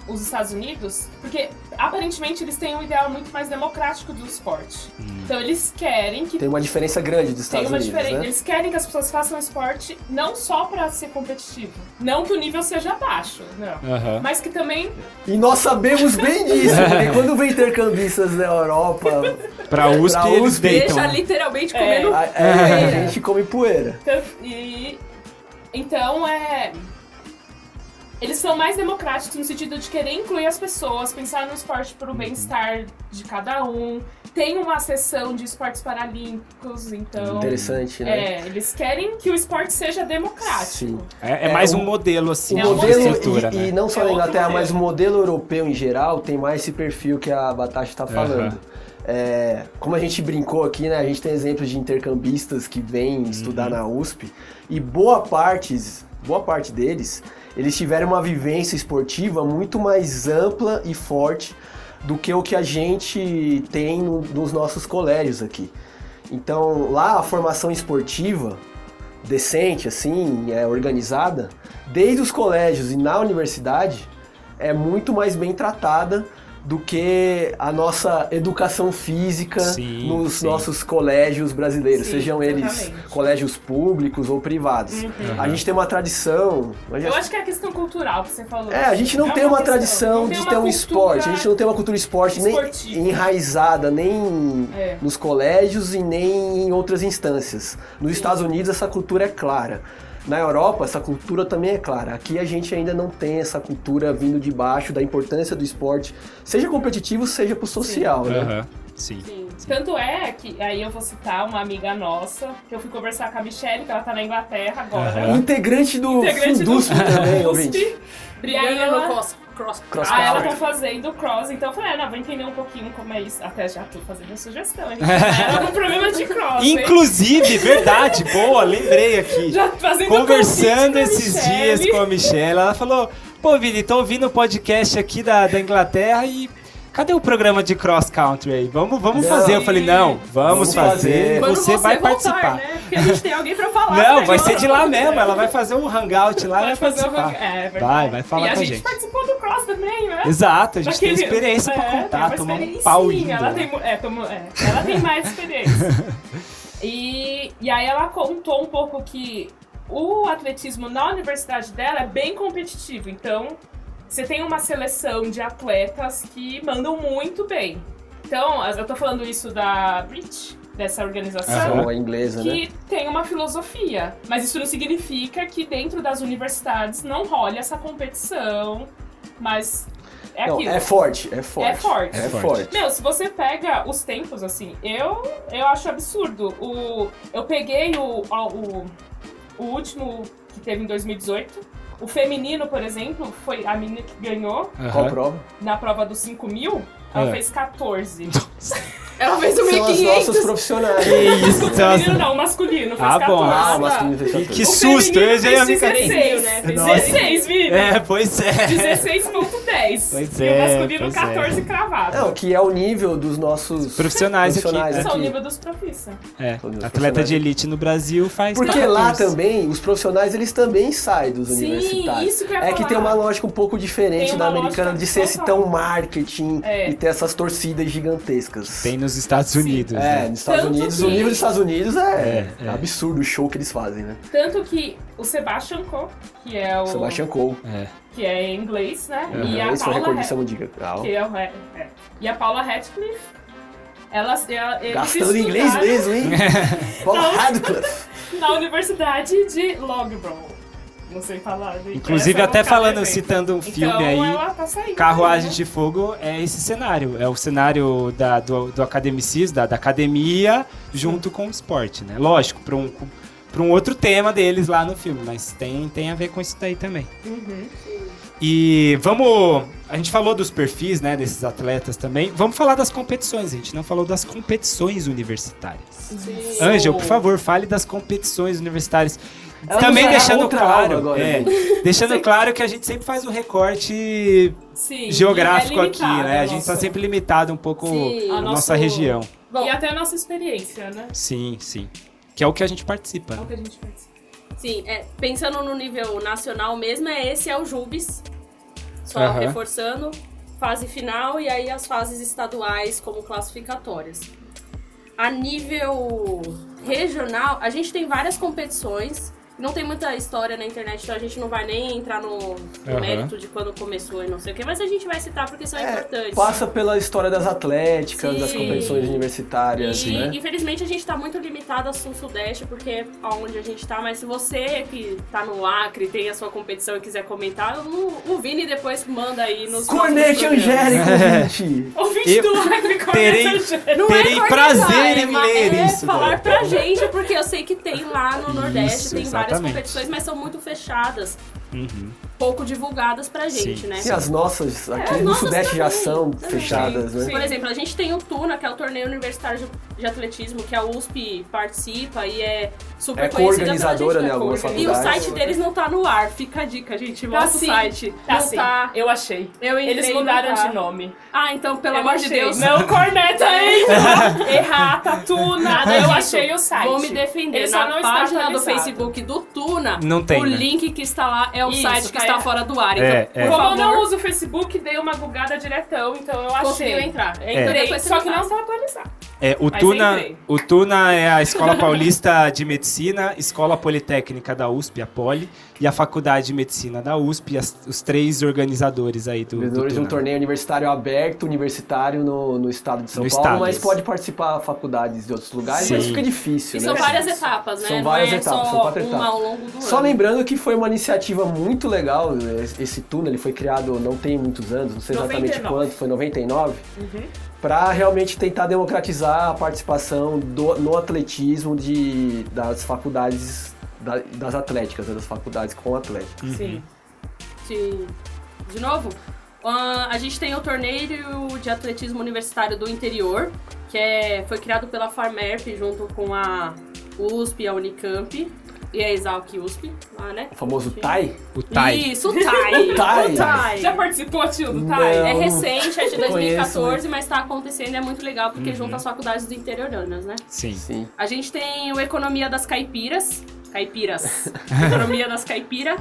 os Estados Unidos, porque aparentemente eles têm um ideal muito mais democrático do esporte. Então eles querem que... Tem uma diferença grande dos Estados Unidos, né? Eles querem que as pessoas façam esporte não só pra ser competitivo, não que o nível seja baixo, não. Uhum. Mas que também... E nós sabemos bem disso, porque quando vem intercambistas da Europa... pra USP, eles deitam. Deixa literalmente comendo poeira. A gente come poeira. Então eles são mais democráticos no sentido de querer incluir as pessoas, pensar no esporte para o bem-estar de cada um. Tem uma seção de esportes paralímpicos, então... Interessante, né? Eles querem que o esporte seja democrático. É mais um modelo, assim, modelo de estrutura, né? E não só na Inglaterra, mas o modelo europeu em geral tem mais esse perfil que a Natasha está falando. Uhum. Como a gente brincou aqui, né? A gente tem exemplos de intercambistas que vêm estudar na USP e boa parte deles... Eles tiveram uma vivência esportiva muito mais ampla e forte do que o que a gente tem nos nossos colégios aqui. Então, lá a formação esportiva, decente, assim, organizada, desde os colégios e na universidade, é muito mais bem tratada do que a nossa educação física nossos colégios brasileiros, sejam eles colégios públicos ou privados. Uhum. A gente tem uma tradição... Eu acho que é a questão cultural que você falou. A gente não tem uma tradição de ter um esporte, a gente não tem uma cultura esporte nem enraizada, nem nos colégios e nem em outras instâncias. Nos Estados Unidos essa cultura é clara. Na Europa, essa cultura também é clara. Aqui a gente ainda não tem essa cultura vindo de baixo, da importância do esporte, seja competitivo, seja pro social, né? Uhum. Sim. Tanto é que, aí eu vou citar uma amiga nossa, que eu fui conversar com a Michelle, que ela tá na Inglaterra agora. Uhum. Integrante do Fundusp também, ouvinte. Briana cross ela tá fazendo cross, então eu falei, vou entender um pouquinho como é isso. Até já tô fazendo sugestão, hein? Ela com problema de cross. Inclusive, verdade, boa, lembrei aqui. Já fazendo conversando esses dias com a Michelle, ela falou, pô, Vini, tô ouvindo o podcast aqui da Inglaterra e... Cadê o programa de cross-country aí? Vamos fazer. Eu falei, vamos fazer. Você vai voltar, participar. Né? Porque a gente tem alguém pra falar. Não, vai ser de lá mesmo. Ela vai fazer um hangout lá e vai participar. Vai falar com a gente. E a gente participou do cross também, né? Exato, a gente tem experiência pra contar, tomar um pau lindo. Ela tem mais experiência. E aí ela contou um pouco que o atletismo na universidade dela é bem competitivo, então... Você tem uma seleção de atletas que mandam muito bem. Então, eu tô falando isso da Brit, dessa organização, inglesa, que tem uma filosofia. Mas isso não significa que dentro das universidades não role essa competição, mas... É forte. Meu, se você pega os tempos, assim, eu acho absurdo. Eu peguei o último que teve em 2018. O feminino, por exemplo, foi a menina que ganhou. Qual prova? Na prova dos 5 mil, ela fez 14. Ela fez 1.500. São os nossos profissionais. O feminino não, o masculino fez 14. Bom. O masculino fez 14. Que susto. Eu já ia ficar... 16, né? Fez 16, Vini. É, pois é. 16.10. Pois é. E o masculino 14 cravado. Não, que é o nível dos nossos profissionais aqui. São o nível dos profissa. É, atleta de elite no Brasil faz... Porque lá também, os profissionais, eles também saem dos universitários. Isso que eu ia falar. É que tem uma lógica um pouco diferente da americana de ser esse tão marketing e ter essas torcidas gigantescas. Tem nos Estados Unidos. Né? Nos Estados Unidos. O nível dos Estados Unidos é absurdo o show que eles fazem, né? Tanto que o Sebastian Coe, que é o... Sebastian Coe. Que é em inglês, né? Uhum. E a Paula Radcliffe. Eles gastando inglês mesmo, hein? Paula Radcliffe. Na Universidade de Loughborough. Não sei falar. Inclusive, até falando, citando um filme aí, Carruagem de Fogo é esse cenário. É o cenário do academicismo, da academia, junto com o esporte, né? Lógico, para um outro tema deles lá no filme, mas tem a ver com isso daí também. Uhum. E a gente falou dos perfis, né, desses atletas também. Vamos falar das competições, a gente não falou das competições universitárias. Ângel, por favor, fale das competições universitárias. Ela também deixando claro agora, deixando claro que a gente sempre faz um recorte geográfico aqui, né? A gente está sempre limitado um pouco a nossa região. Bom, e até a nossa experiência, né? Sim. Que é o que a gente participa. É o que a gente participa. Sim, pensando no nível nacional mesmo, esse é o JUBES, só reforçando, fase final e aí as fases estaduais como classificatórias. A nível regional, a gente tem várias competições. Não tem muita história na internet, então a gente não vai nem entrar no mérito de quando começou e não sei o que, mas a gente vai citar porque são importantes. Passa pela história das atléticas, das competições universitárias, e, né? Infelizmente, a gente está muito limitado a Sul-Sudeste, porque é onde a gente está, mas se você que está no Acre, tem a sua competição e quiser comentar, o Vini depois manda aí nos... Cornete Angélica, gente! Ouvinte do Acre, Cornete Angélica! Não terei prazer em ler isso. Falar pra gente, porque eu sei que tem lá no Nordeste, tem várias competições, mas são muito fechadas, pouco divulgadas pra gente, né? E as nossas aqui no Sudeste também, já são fechadas, né? Por exemplo, a gente tem o Tuna, que é o torneio universitário de atletismo, que a USP participa e é super conhecida coorganizadora, né? Algumas faculdades. E o site deles não tá no ar, fica a dica, gente. Mostra o site. Tá, eu achei. Eles mudaram de nome. Ah, então, pelo amor de Deus. Não corneta ainda! Errata, Tuna. Eu achei o site. Vou me defender. Na página do Facebook do Tuna, o link que está lá é o site que está fora do ar. Então, como eu não uso o Facebook, dei uma bugada diretão, então eu achei. Conseguiu entrar. Entrei, só que não se atualizar. O Tuna é a Escola Paulista de Medicina, Escola Politécnica da USP, a Poli, e a Faculdade de Medicina da USP, os três organizadores aí do organizadores do Tuna. De um torneio universitário aberto, universitário no estado de São Paulo, mas pode participar faculdades de outros lugares, mas fica difícil, né? E são várias etapas, né? São várias etapas, são 4 etapas. Ao longo do ano. Lembrando que foi uma iniciativa muito legal, esse Tuna, ele foi criado não tem muitos anos, não sei exatamente 99. Quanto, foi 99? Uhum. Para realmente tentar democratizar a participação no atletismo das faculdades, das atléticas, das faculdades com atléticas. Sim. De novo, a gente tem o torneio de atletismo universitário do interior, que foi criado pela FAMERP junto com a USP e a Unicamp. E a Exalc USP, lá, né? O famoso TAI? O TAI. Isso, o TAI. Já participou, tio, do TAI? Não, é recente, é de 2014, mas tá acontecendo e é muito legal porque junta as faculdades do interioranas, né? Sim. A gente tem o Economia das Caipiras. Economia das Caipiras.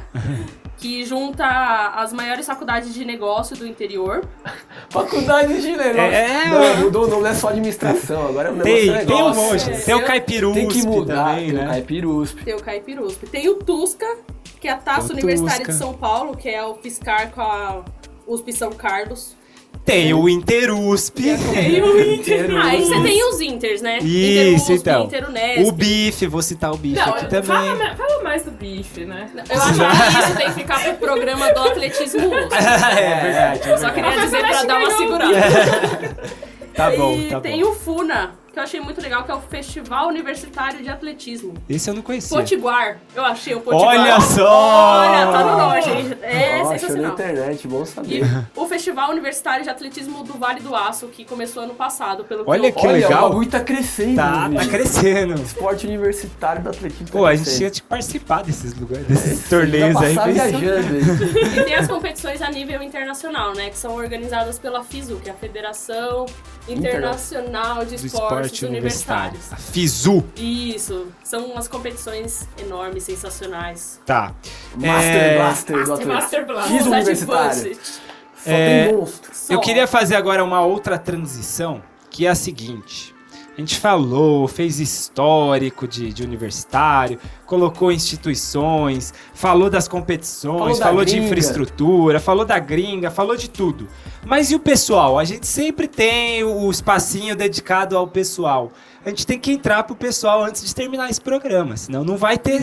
Que junta as maiores faculdades de negócio do interior. Faculdades de negócio? Mudou o nome, não é só administração, agora é o negócio é negócio. Tem um monte, tem o Caipirusp tem que mudar, também, né? Tem o Caipirusp. Tem o TUSCA, que é a Taça Universitária de São Paulo, que é o FISCAR com a USP São Carlos. Tem o Inter USP. Tem o Inter USP. Aí você tem os Inters, né? Isso, Inter USP, então. Inter UNESP. O Bife, vou citar o Bife aqui também. Fala mais do Bife, né? Eu acho que isso tem que ficar pro programa do atletismo USP. É verdade. Só queria dizer pra dar uma segurada. Tá bom. E tem o FUNA, que eu achei muito legal, que é o Festival Universitário de Atletismo. Esse eu não conhecia. Potiguar. Eu achei o Potiguar. Olha só! Olha, tá no nome, gente. É sensacional. Achei na internet, bom saber. E o Festival Universitário de Atletismo do Vale do Aço, que começou ano passado. Olha que legal. O bagulho tá crescendo. Tá crescendo. Esporte universitário do atletismo. Pô, a gente tinha que participar desses lugares, desses torneios aí. E tem as competições a nível internacional, né? Que são organizadas pela FISU, que é a Federação Internacional de Esportes Universitários. A FISU. Isso. São umas competições enormes, sensacionais. Tá. Master Blaster. FISU Universitário. Eu queria fazer agora uma outra transição, que é a seguinte. A gente falou, fez histórico de universitário, colocou instituições, falou das competições, falou de infraestrutura, falou da gringa, falou de tudo. Mas e o pessoal? A gente sempre tem o espacinho dedicado ao pessoal. A gente tem que entrar pro pessoal antes de terminar esse programa, senão não vai ter...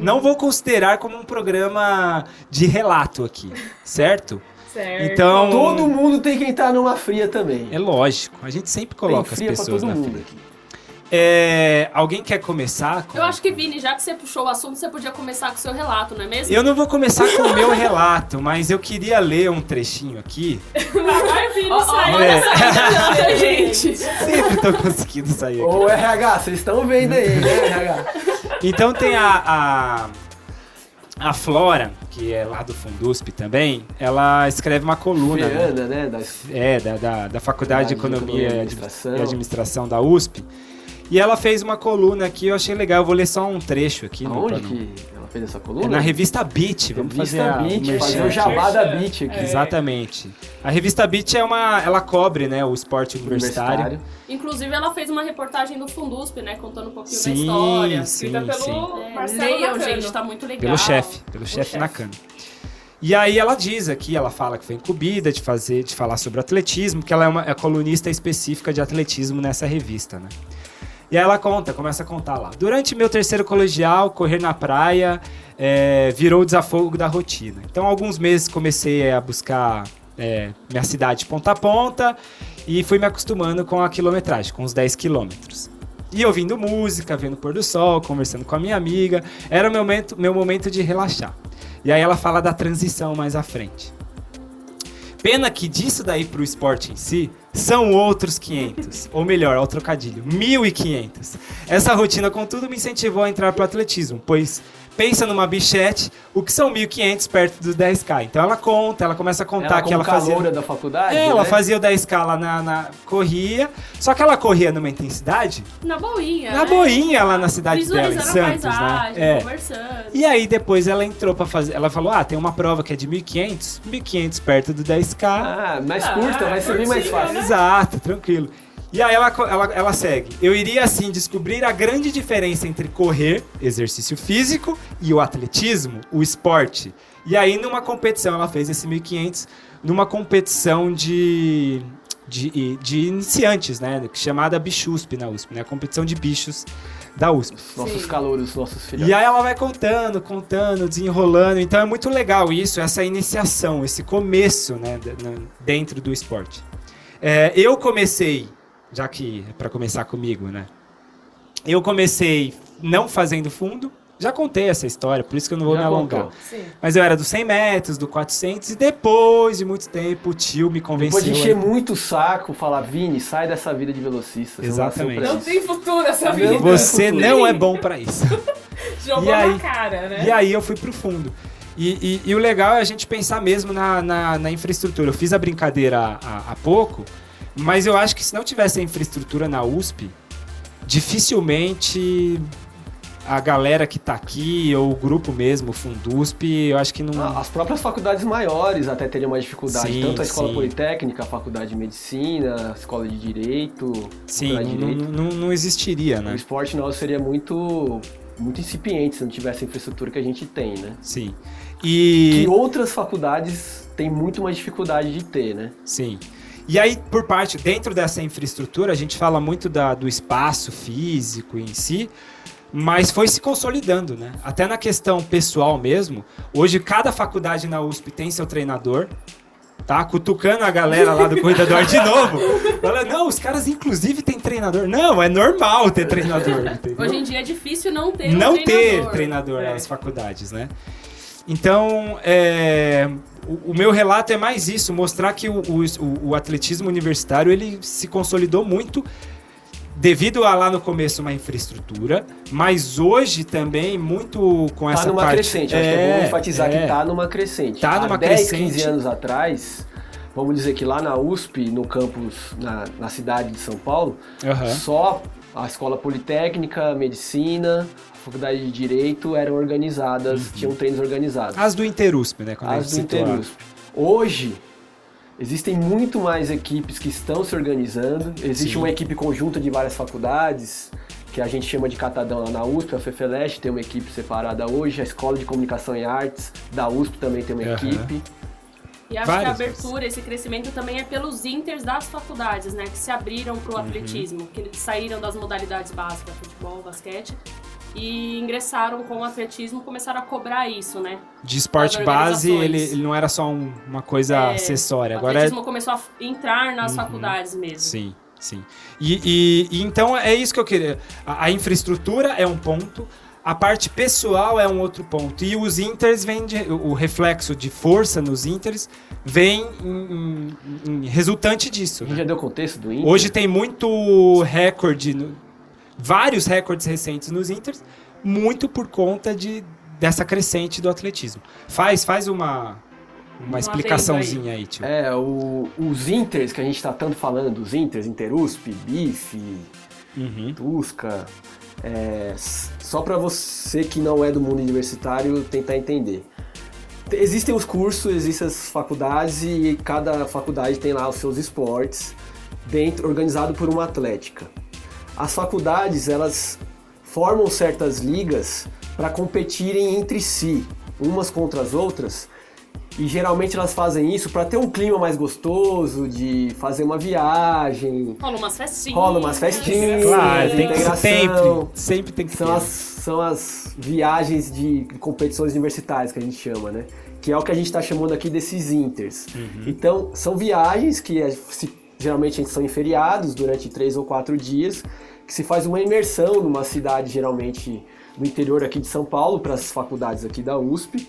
Não vou considerar como um programa de relato aqui, certo? Então, todo mundo tem que entrar numa fria também. É lógico, a gente sempre coloca as pessoas na fria. Alguém quer começar? Eu acho que, Vini, já que você puxou o assunto, você podia começar com o seu relato, não é mesmo? Eu não vou começar com o meu relato, mas eu queria ler um trechinho aqui. Vai, Vini, olha, gente. Sempre tô conseguindo sair aqui. Ô, RH, vocês estão vendo aí, né, RH? Então tem a Flora, que é lá do Fundusp também, ela escreve uma coluna. Feana, né? Da Faculdade de Economia e Administração da USP. E ela fez uma coluna aqui, eu achei legal. Eu vou ler só um trecho aqui. Onde que ela fez essa coluna? É na revista Beat. Vamos fazer o jabá da Beat aqui. Exatamente. A revista Beat ela cobre, né, o esporte universitário. Inclusive, ela fez uma reportagem do Fundusp, né, contando um pouquinho da história. Escrita pelo Marcelo Nakano. Gente, tá muito legal. Pelo chefe Nakano. E aí ela diz aqui, ela fala que foi incumbida de falar sobre atletismo, que ela é uma colunista específica de atletismo nessa revista, né? E aí ela começa a contar lá. Durante meu terceiro colegial, correr na praia virou o desafogo da rotina. Então, alguns meses comecei a buscar minha cidade de ponta a ponta e fui me acostumando com a quilometragem, com os 10 quilômetros. E ouvindo música, vendo o pôr do sol, conversando com a minha amiga, era o meu momento de relaxar. E aí ela fala da transição mais à frente. Pena que disso daí pro esporte em si, são outros 500, ou melhor, ao trocadilho, 1.500. Essa rotina, contudo, me incentivou a entrar pro atletismo, pois pensa numa bichete, o que são 1.500 perto dos 10K. Então ela começa a contar que ela fazia... Ela da faculdade, ela fazia o 10K lá corria, só que ela corria numa intensidade... Na boinha, lá na cidade dela, em Santos, paisagem, né? Conversando. E aí depois ela entrou pra fazer... Ela falou, tem uma prova que é de 1.500 perto do 10K. Mais curta, vai ser bem mais fácil. Né? Exato, tranquilo. E aí ela segue. Eu iria, assim, descobrir a grande diferença entre correr, exercício físico, e o atletismo, o esporte. E aí, numa competição, ela fez esse 1.500, numa competição de iniciantes, né? Chamada Bichusp na USP, né? Competição de bichos da USP. Nossos calouros, nossos filhos. E aí ela vai contando, desenrolando. Então é muito legal isso, essa iniciação, esse começo, né? Dentro do esporte. Eu comecei... Já que é para começar comigo, né? Eu comecei não fazendo fundo, já contei essa história, por isso que eu não vou me alongar. Mas eu era dos 100 metros, do 400, e depois de muito tempo o tio me convenceu. Depois de encher muito o saco, falar, Vini, sai dessa vida de velocista. Exatamente. Não tem futuro essa vida. Você não é bom para isso. Jogou na cara, né? E aí eu fui pro fundo. E o legal é a gente pensar mesmo na infraestrutura. Eu fiz a brincadeira há pouco, mas eu acho que se não tivesse a infraestrutura na USP, dificilmente a galera que tá aqui, ou o grupo mesmo, o Fundusp, eu acho que não... As próprias faculdades maiores até teriam mais dificuldade. Tanto a Escola Politécnica, a Faculdade de Medicina, a Escola de Direito... Não existiria, né? O esporte nosso seria muito, muito incipiente se não tivesse a infraestrutura que a gente tem, né? Sim. E outras faculdades têm muito mais dificuldade de ter, né? Sim. E aí, por parte, dentro dessa infraestrutura, a gente fala muito do espaço físico em si, mas foi se consolidando, né? Até na questão pessoal mesmo, hoje cada faculdade na USP tem seu treinador, tá? Cutucando a galera lá do Cuidador de novo. Fala, não, os caras inclusive têm treinador. Não, é normal ter treinador. Entendeu? Hoje em dia é difícil não ter treinador. Não ter treinador nas faculdades, né? Então, o meu relato é mais isso, mostrar que o atletismo universitário ele se consolidou muito devido a lá no começo uma infraestrutura, mas hoje também muito com essa parte... Tá numa crescente, acho que é bom enfatizar que tá numa crescente. Tá numa crescente. 10, 15 anos atrás, vamos dizer que lá na USP, no campus, na cidade de São Paulo, só a Escola Politécnica, a Medicina... Faculdade de Direito eram organizadas, tinham treinos organizados. As do Inter USP, né? As do Inter USP. Hoje, existem muito mais equipes que estão se organizando. Existe uma equipe conjunta de várias faculdades, que a gente chama de Catadão lá na USP. A FFLCH tem uma equipe separada hoje. A Escola de Comunicação e Artes da USP também tem uma equipe. E acho que a abertura, esse crescimento também é pelos inters das faculdades, né? Que se abriram para o atletismo, que saíram das modalidades básicas, futebol, basquete. E ingressaram com o atletismo, começaram a cobrar isso, né? De esporte base, ele não era só uma coisa acessória. O atletismo começou a entrar nas faculdades mesmo. Sim. E então é isso que eu queria. A infraestrutura é um ponto, a parte pessoal é um outro ponto. E os inters o reflexo de força nos inters vem em resultante disso. Né? Já deu contexto do inter? Hoje tem muito recorde... vários recordes recentes nos inters, muito por conta dessa crescente do atletismo. Faz uma explicaçãozinha aí, tio. Os inters que a gente está tanto falando, os inters, Inter USP, Bife, Tusca, só para você que não é do mundo universitário tentar entender. Existem os cursos, existem as faculdades e cada faculdade tem lá os seus esportes, organizado por uma atlética. As faculdades, elas formam certas ligas para competirem entre si, umas contra as outras, e geralmente elas fazem isso para ter um clima mais gostoso, de fazer uma viagem. Rola umas festinhas. Claro, tem que ser sempre tem que ser. São as viagens de competições universitárias que a gente chama, né? Que é o que a gente está chamando aqui desses inters. Então, são viagens que geralmente são em feriados, durante 3 ou 4 dias, que se faz uma imersão numa cidade, geralmente no interior aqui de São Paulo, para as faculdades aqui da USP,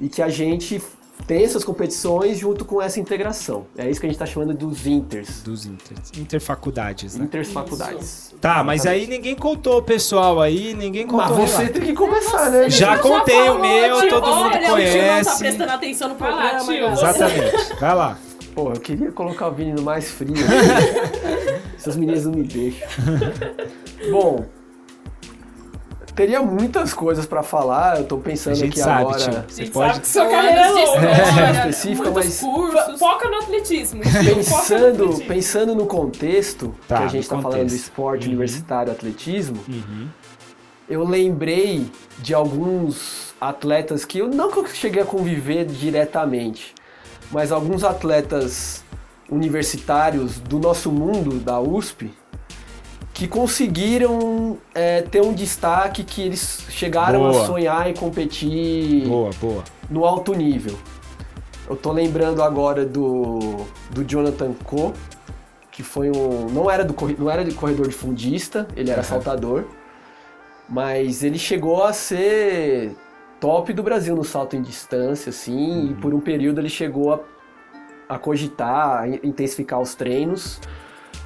e que a gente tem essas competições junto com essa integração. É isso que a gente está chamando dos inters. Interfaculdades, né? Interfaculdades. Tá, mas aí ninguém contou o pessoal aí, ninguém contou. Mas você tem que começar, né? Já contei falou, o meu, tio, todo mundo conhece. O tio não tá prestando atenção no programa. Exatamente, vai lá. Pô, eu queria colocar o Vini no mais frio. Essas meninas não me deixam. Bom, teria muitas coisas pra falar. Eu tô pensando aqui agora. A gente sabe que sua carreira é longa. Específica, mas foca no atletismo. Pensando no contexto que a gente tá falando do esporte universitário, atletismo, eu lembrei de alguns atletas que eu nunca cheguei a conviver diretamente. Mas alguns atletas universitários do nosso mundo, da USP, que conseguiram ter um destaque que eles chegaram a sonhar e competir no alto nível. Eu tô lembrando agora do Jonathan Koh, que foi não era de corredor de fundista, ele era saltador, mas ele chegou a ser... top do Brasil no salto em distância, assim, e por um período ele chegou a cogitar, a intensificar os treinos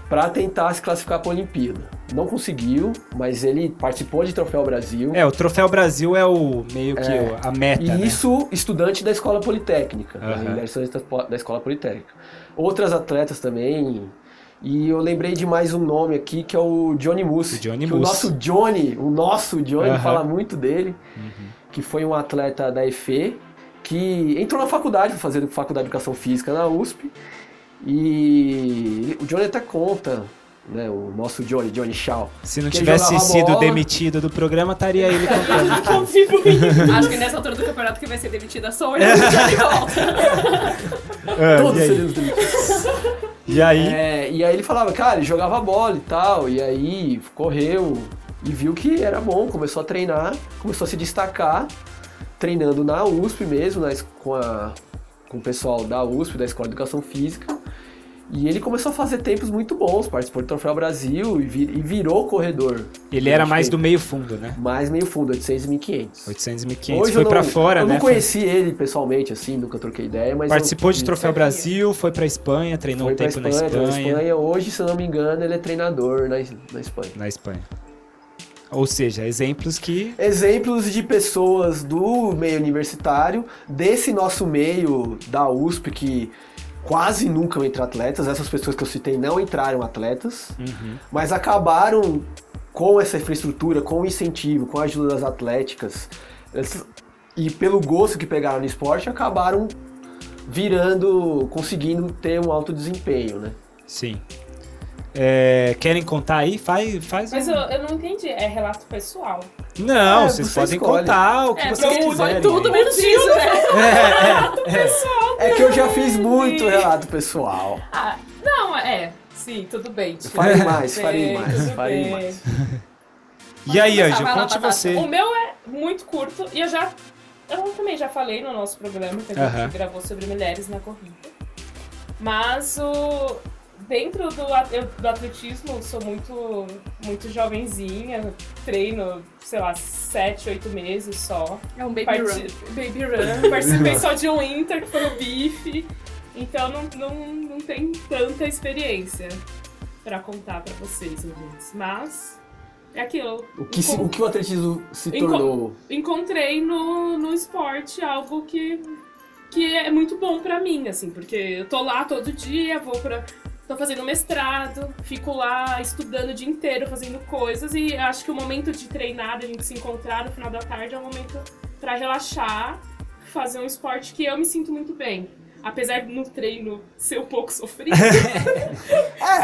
para tentar se classificar para a Olimpíada. Não conseguiu, mas ele participou de Troféu Brasil. O Troféu Brasil é o meio que a meta, e né? Isso, estudante da Escola Politécnica, da Escola Politécnica. Outras atletas também... E eu lembrei de mais um nome aqui, que é o Johnny Mussi. O nosso Johnny fala muito dele, que foi um atleta da EFE, que entrou na faculdade, para fazer faculdade de educação física na USP. E o Johnny até conta, né, o nosso Johnny Shaw. Se não tivesse sido demitido do programa, estaria ele contando. Acho que nessa altura do campeonato que vai ser demitida só ele, Johnny volta. Todos seriam demitidos. E aí? E aí ele falava, cara, ele jogava bola e tal, e aí correu e viu que era bom, começou a treinar, começou a se destacar, treinando na USP mesmo, com o pessoal da USP, da Escola de Educação Física, e ele começou a fazer tempos muito bons, participou do Troféu Brasil e virou corredor. Ele era mais do meio fundo, né? Mais meio fundo, 800 e 1500. 800 e 1500, foi pra fora, né? Eu não conheci ele pessoalmente, assim, nunca troquei ideia, mas... Participou de Troféu Brasil, foi pra Espanha, treinou um tempo na Espanha. Hoje, se eu não me engano, ele é treinador na Espanha. Na Espanha. Ou seja, exemplos de pessoas do meio universitário, desse nosso meio da USP, que... Quase nunca entram atletas, essas pessoas que eu citei não entraram atletas, mas acabaram com essa infraestrutura, com o incentivo, com a ajuda das atléticas, e pelo gosto que pegaram no esporte, acabaram conseguindo ter um alto desempenho, né? Sim. Querem contar aí? Faz. Mas eu não entendi, é relato pessoal. Não, vocês podem contar o que vocês quiserem. Tudo menos isso, né? Relato pessoal. É que eu já fiz muito relato pessoal. Ah, não, sim, tudo bem. Farei mais. E aí, Anjo, conte você. O meu é muito curto e eu também já falei no nosso programa que a gente gravou sobre mulheres na corrida. Mas dentro do atletismo, eu sou muito, muito jovenzinha, treino, sei lá, 7, 8 meses só. É um baby run. Participei só de um Inter, que foi o Bife, então não tem tanta experiência pra contar pra vocês, ouvintes. Mas é aquilo. O que o atletismo se tornou? Encontrei no esporte algo que é muito bom pra mim, assim, porque eu tô lá todo dia, tô fazendo mestrado, fico lá estudando o dia inteiro, fazendo coisas, e acho que o momento de treinar, a gente se encontrar no final da tarde, é um momento pra relaxar, fazer um esporte que eu me sinto muito bem. Apesar de no treino ser um pouco sofrido,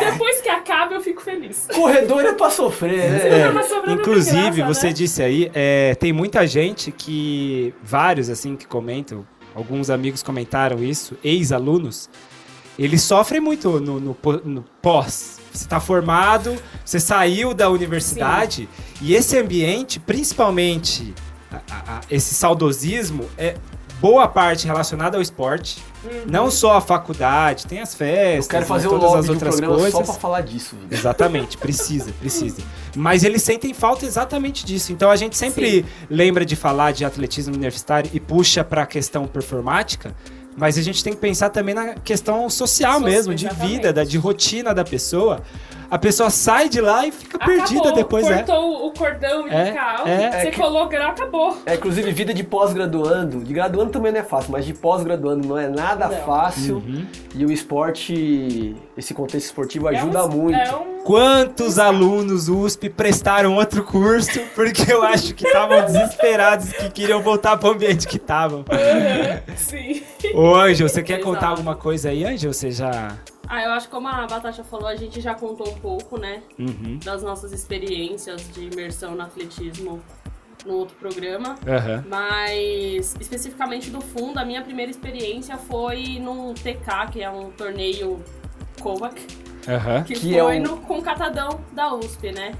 depois que acaba eu fico feliz. Corredor é pra sofrer, né? Inclusive, você disse aí, tem muita gente vários assim que comentam, alguns amigos comentaram isso, ex-alunos, eles sofrem muito no pós. Você está formado, você saiu da universidade. Sim. E esse ambiente, principalmente esse saudosismo, é boa parte relacionada ao esporte. Não só a faculdade, tem as festas, eu quero fazer todas as outras coisas. Só para falar disso. Viu? Exatamente, precisa. Mas eles sentem falta exatamente disso. Então a gente sempre lembra de falar de atletismo universitário e puxa para a questão performática. Mas a gente tem que pensar também na questão social mesmo, exatamente. De vida, de rotina da pessoa. A pessoa sai de lá e fica perdida depois, né? Cortou o cordão umbilical, você colocou, acabou. Inclusive, vida de pós-graduando. De graduando também não é fácil, mas de pós-graduando não é nada fácil. E o esporte, esse contexto esportivo ajuda muito. Quantos alunos USP prestaram outro curso? Porque eu acho que estavam desesperados, que queriam voltar para o ambiente que estavam. Sim. Ô, Ângelo, você quer contar alguma coisa aí, Ângelo? Você já... eu acho que como a Natasha falou, a gente já contou um pouco, né? Das nossas experiências de imersão no atletismo no outro programa. Mas, especificamente do fundo, a minha primeira experiência foi num TK, que é um torneio Kovac, que foi com o Catadão da USP, né?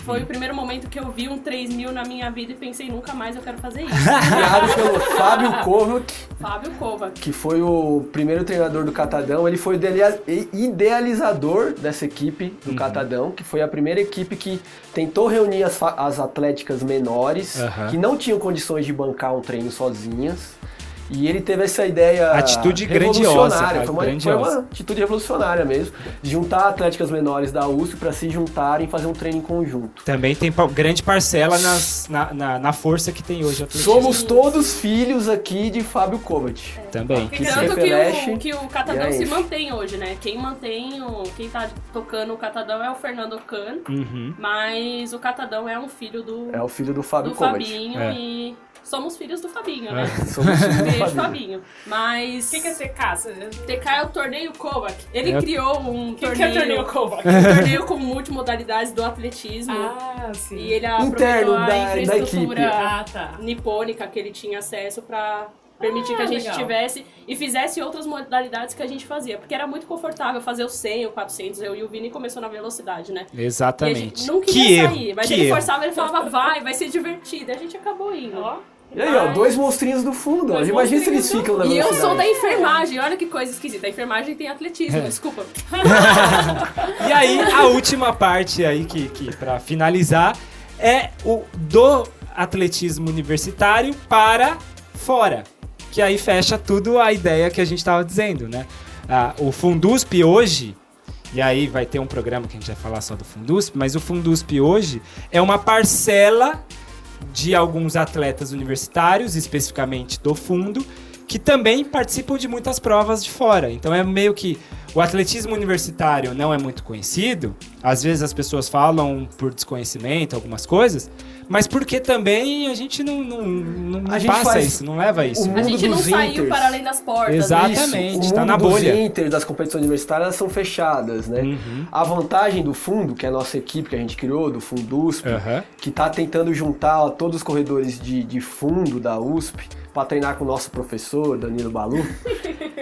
Foi o primeiro momento que eu vi um 3.000 na minha vida e pensei, nunca mais eu quero fazer isso. Criado pelo Fábio Kovac, que foi o primeiro treinador do Catadão. Ele foi o idealizador dessa equipe do Catadão, que foi a primeira equipe que tentou reunir as atléticas menores, que não tinham condições de bancar um treino sozinhas. E ele teve essa ideia revolucionária, foi uma atitude revolucionária mesmo, de juntar atléticas menores da USP para se juntarem e fazer um treino em conjunto. Também tem grande parcela na força que tem hoje a atletismo. Somos todos filhos aqui de Fábio Kovac. Também. Que o Catadão se mantém hoje, né? Quem tá tocando o Catadão é o Fernando Cano, mas o Catadão é um filho do... É o filho do Fábio Kovac. Somos filhos do Fabinho, né? Somos filhos do Fabinho. Mas... O que é TK? TK é o torneio Kovac. Ele criou um torneio... O que é o torneio Kovac? Um torneio com multimodalidades do atletismo. Ah, sim. E ele aproveitou a infraestrutura nipônica que ele tinha acesso para permitir que a gente tivesse e fizesse outras modalidades que a gente fazia, porque era muito confortável fazer o 100, o 400, eu e o Vini começou na velocidade, né? Exatamente. E a gente não queria sair, mas ele forçava, ele falava, vai ser divertido, e a gente acabou indo, ó. E aí, ó, dois monstrinhos do fundo, ó. Imagina se eles ficam na velocidade. E eu sou da enfermagem, olha que coisa esquisita. A enfermagem tem atletismo, desculpa. E aí, a última parte aí, que pra finalizar, é o do atletismo universitário para fora. Que aí fecha tudo a ideia que a gente tava dizendo, né? O Fundusp hoje, e aí vai ter um programa que a gente vai falar só do Fundusp, mas o Fundusp hoje é uma parcela de alguns atletas universitários, especificamente do fundo, que também participam de muitas provas de fora. Então é meio que o atletismo universitário não é muito conhecido, às vezes as pessoas falam por desconhecimento, algumas coisas, mas porque também a gente não passa isso, não leva isso. A gente não saiu para além das portas. Exatamente, está na bolha. Os Inter das competições universitárias são fechadas, né? Uhum. A vantagem do fundo, que é a nossa equipe que a gente criou, do Fundusp, que está tentando juntar ó, todos os corredores de fundo da USP, para treinar com o nosso professor, Danilo Balu,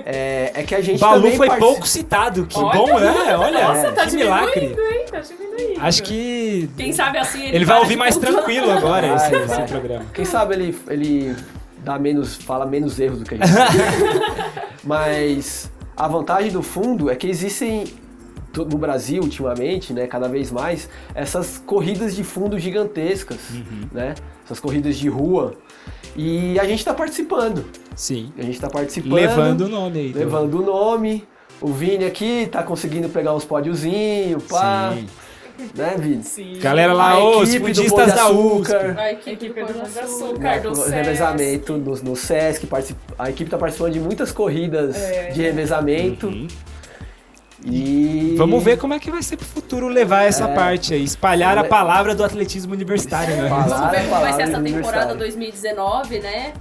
é que a gente Balu também... Balu foi pouco citado, que olha, bom, né? Olha, nossa, tá que milagre. Hein? Tá diminuindo. Acho que... Quem sabe assim ele vai ouvir mais tranquilo agora esse programa. Quem sabe ele dá menos, fala menos erros do que a gente Mas a vantagem do fundo é que existem... no Brasil, ultimamente, né, cada vez mais, essas corridas de fundo gigantescas, né? Essas corridas de rua. E a gente está participando. Sim. A gente está participando. Levando o nome aí. Levando o nome. O Vini aqui está conseguindo pegar uns pódiozinhos, pá. Sim. Né, Vini? Sim. Galera lá, os budistas da USP. A equipe do Pão de Açúcar, do SESC. Revezamento no SESC. A equipe está participando de muitas corridas de revezamento. Uhum. E... vamos ver como é que vai ser pro futuro levar essa parte aí, espalhar a palavra do atletismo universitário, né? Vamos ver como vai ser essa temporada 2019, né?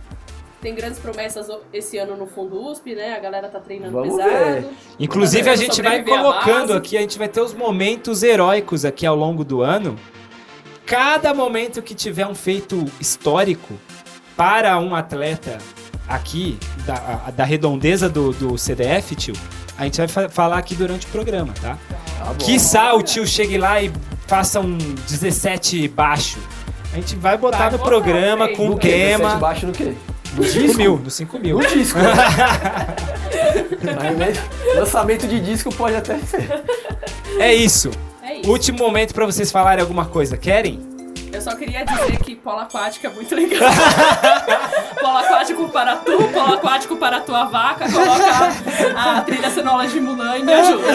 Tem grandes promessas esse ano no Fundusp, né? A galera tá treinando pesado. Inclusive a gente vai colocando aqui, a gente vai ter os momentos heróicos aqui ao longo do ano. Cada momento que tiver um feito histórico para um atleta aqui, da redondeza do CDF, tio, a gente vai falar aqui durante o programa, tá? Tá bom. Quiçá o tio chegue lá e faça um 17 baixo. A gente vai botar no programa com o tema... 17 baixo no quê? No 5.000. No 5.000. No disco. Lançamento de disco pode até ser. É isso. Último momento pra vocês falarem alguma coisa. Querem? Eu só queria dizer que polo aquático é muito legal. Polo aquático para tu, polo aquático para tua vaca, coloca a trilha sonora de Mulan e me ajuda.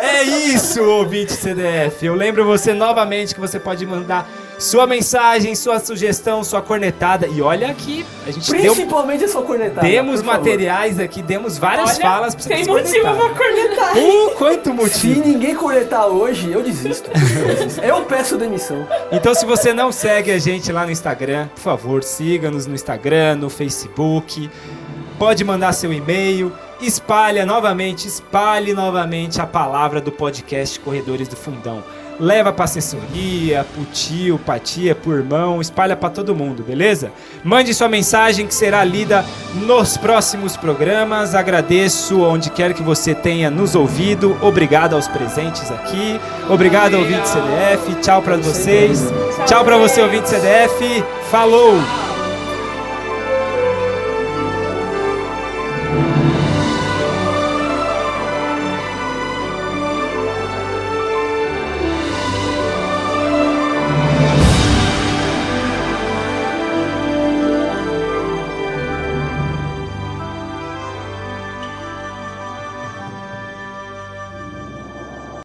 É isso, ouvinte CDF. Eu lembro você novamente que você pode mandar sua mensagem, sua sugestão, sua cornetada. E olha aqui, a gente principalmente a sua cornetada. Demos materiais aqui, demos várias falas pra vocês. Tem motivo pra cornetar. Quanto motivo. Se ninguém cornetar hoje, eu desisto. Eu peço demissão. Então, se você não segue a gente lá no Instagram, por favor, siga-nos no Instagram, no Facebook. Pode mandar seu e-mail. Espalhe novamente a palavra do podcast Corredores do Fundão. Leva pra assessoria, pro tio, pra tia, pro irmão. Espalha pra todo mundo, beleza? Mande sua mensagem que será lida nos próximos programas. Agradeço onde quer que você tenha nos ouvido. Obrigado aos presentes aqui. Obrigado ao ouvinte CDF. Tchau pra vocês. Tchau pra você, ouvinte CDF. Falou!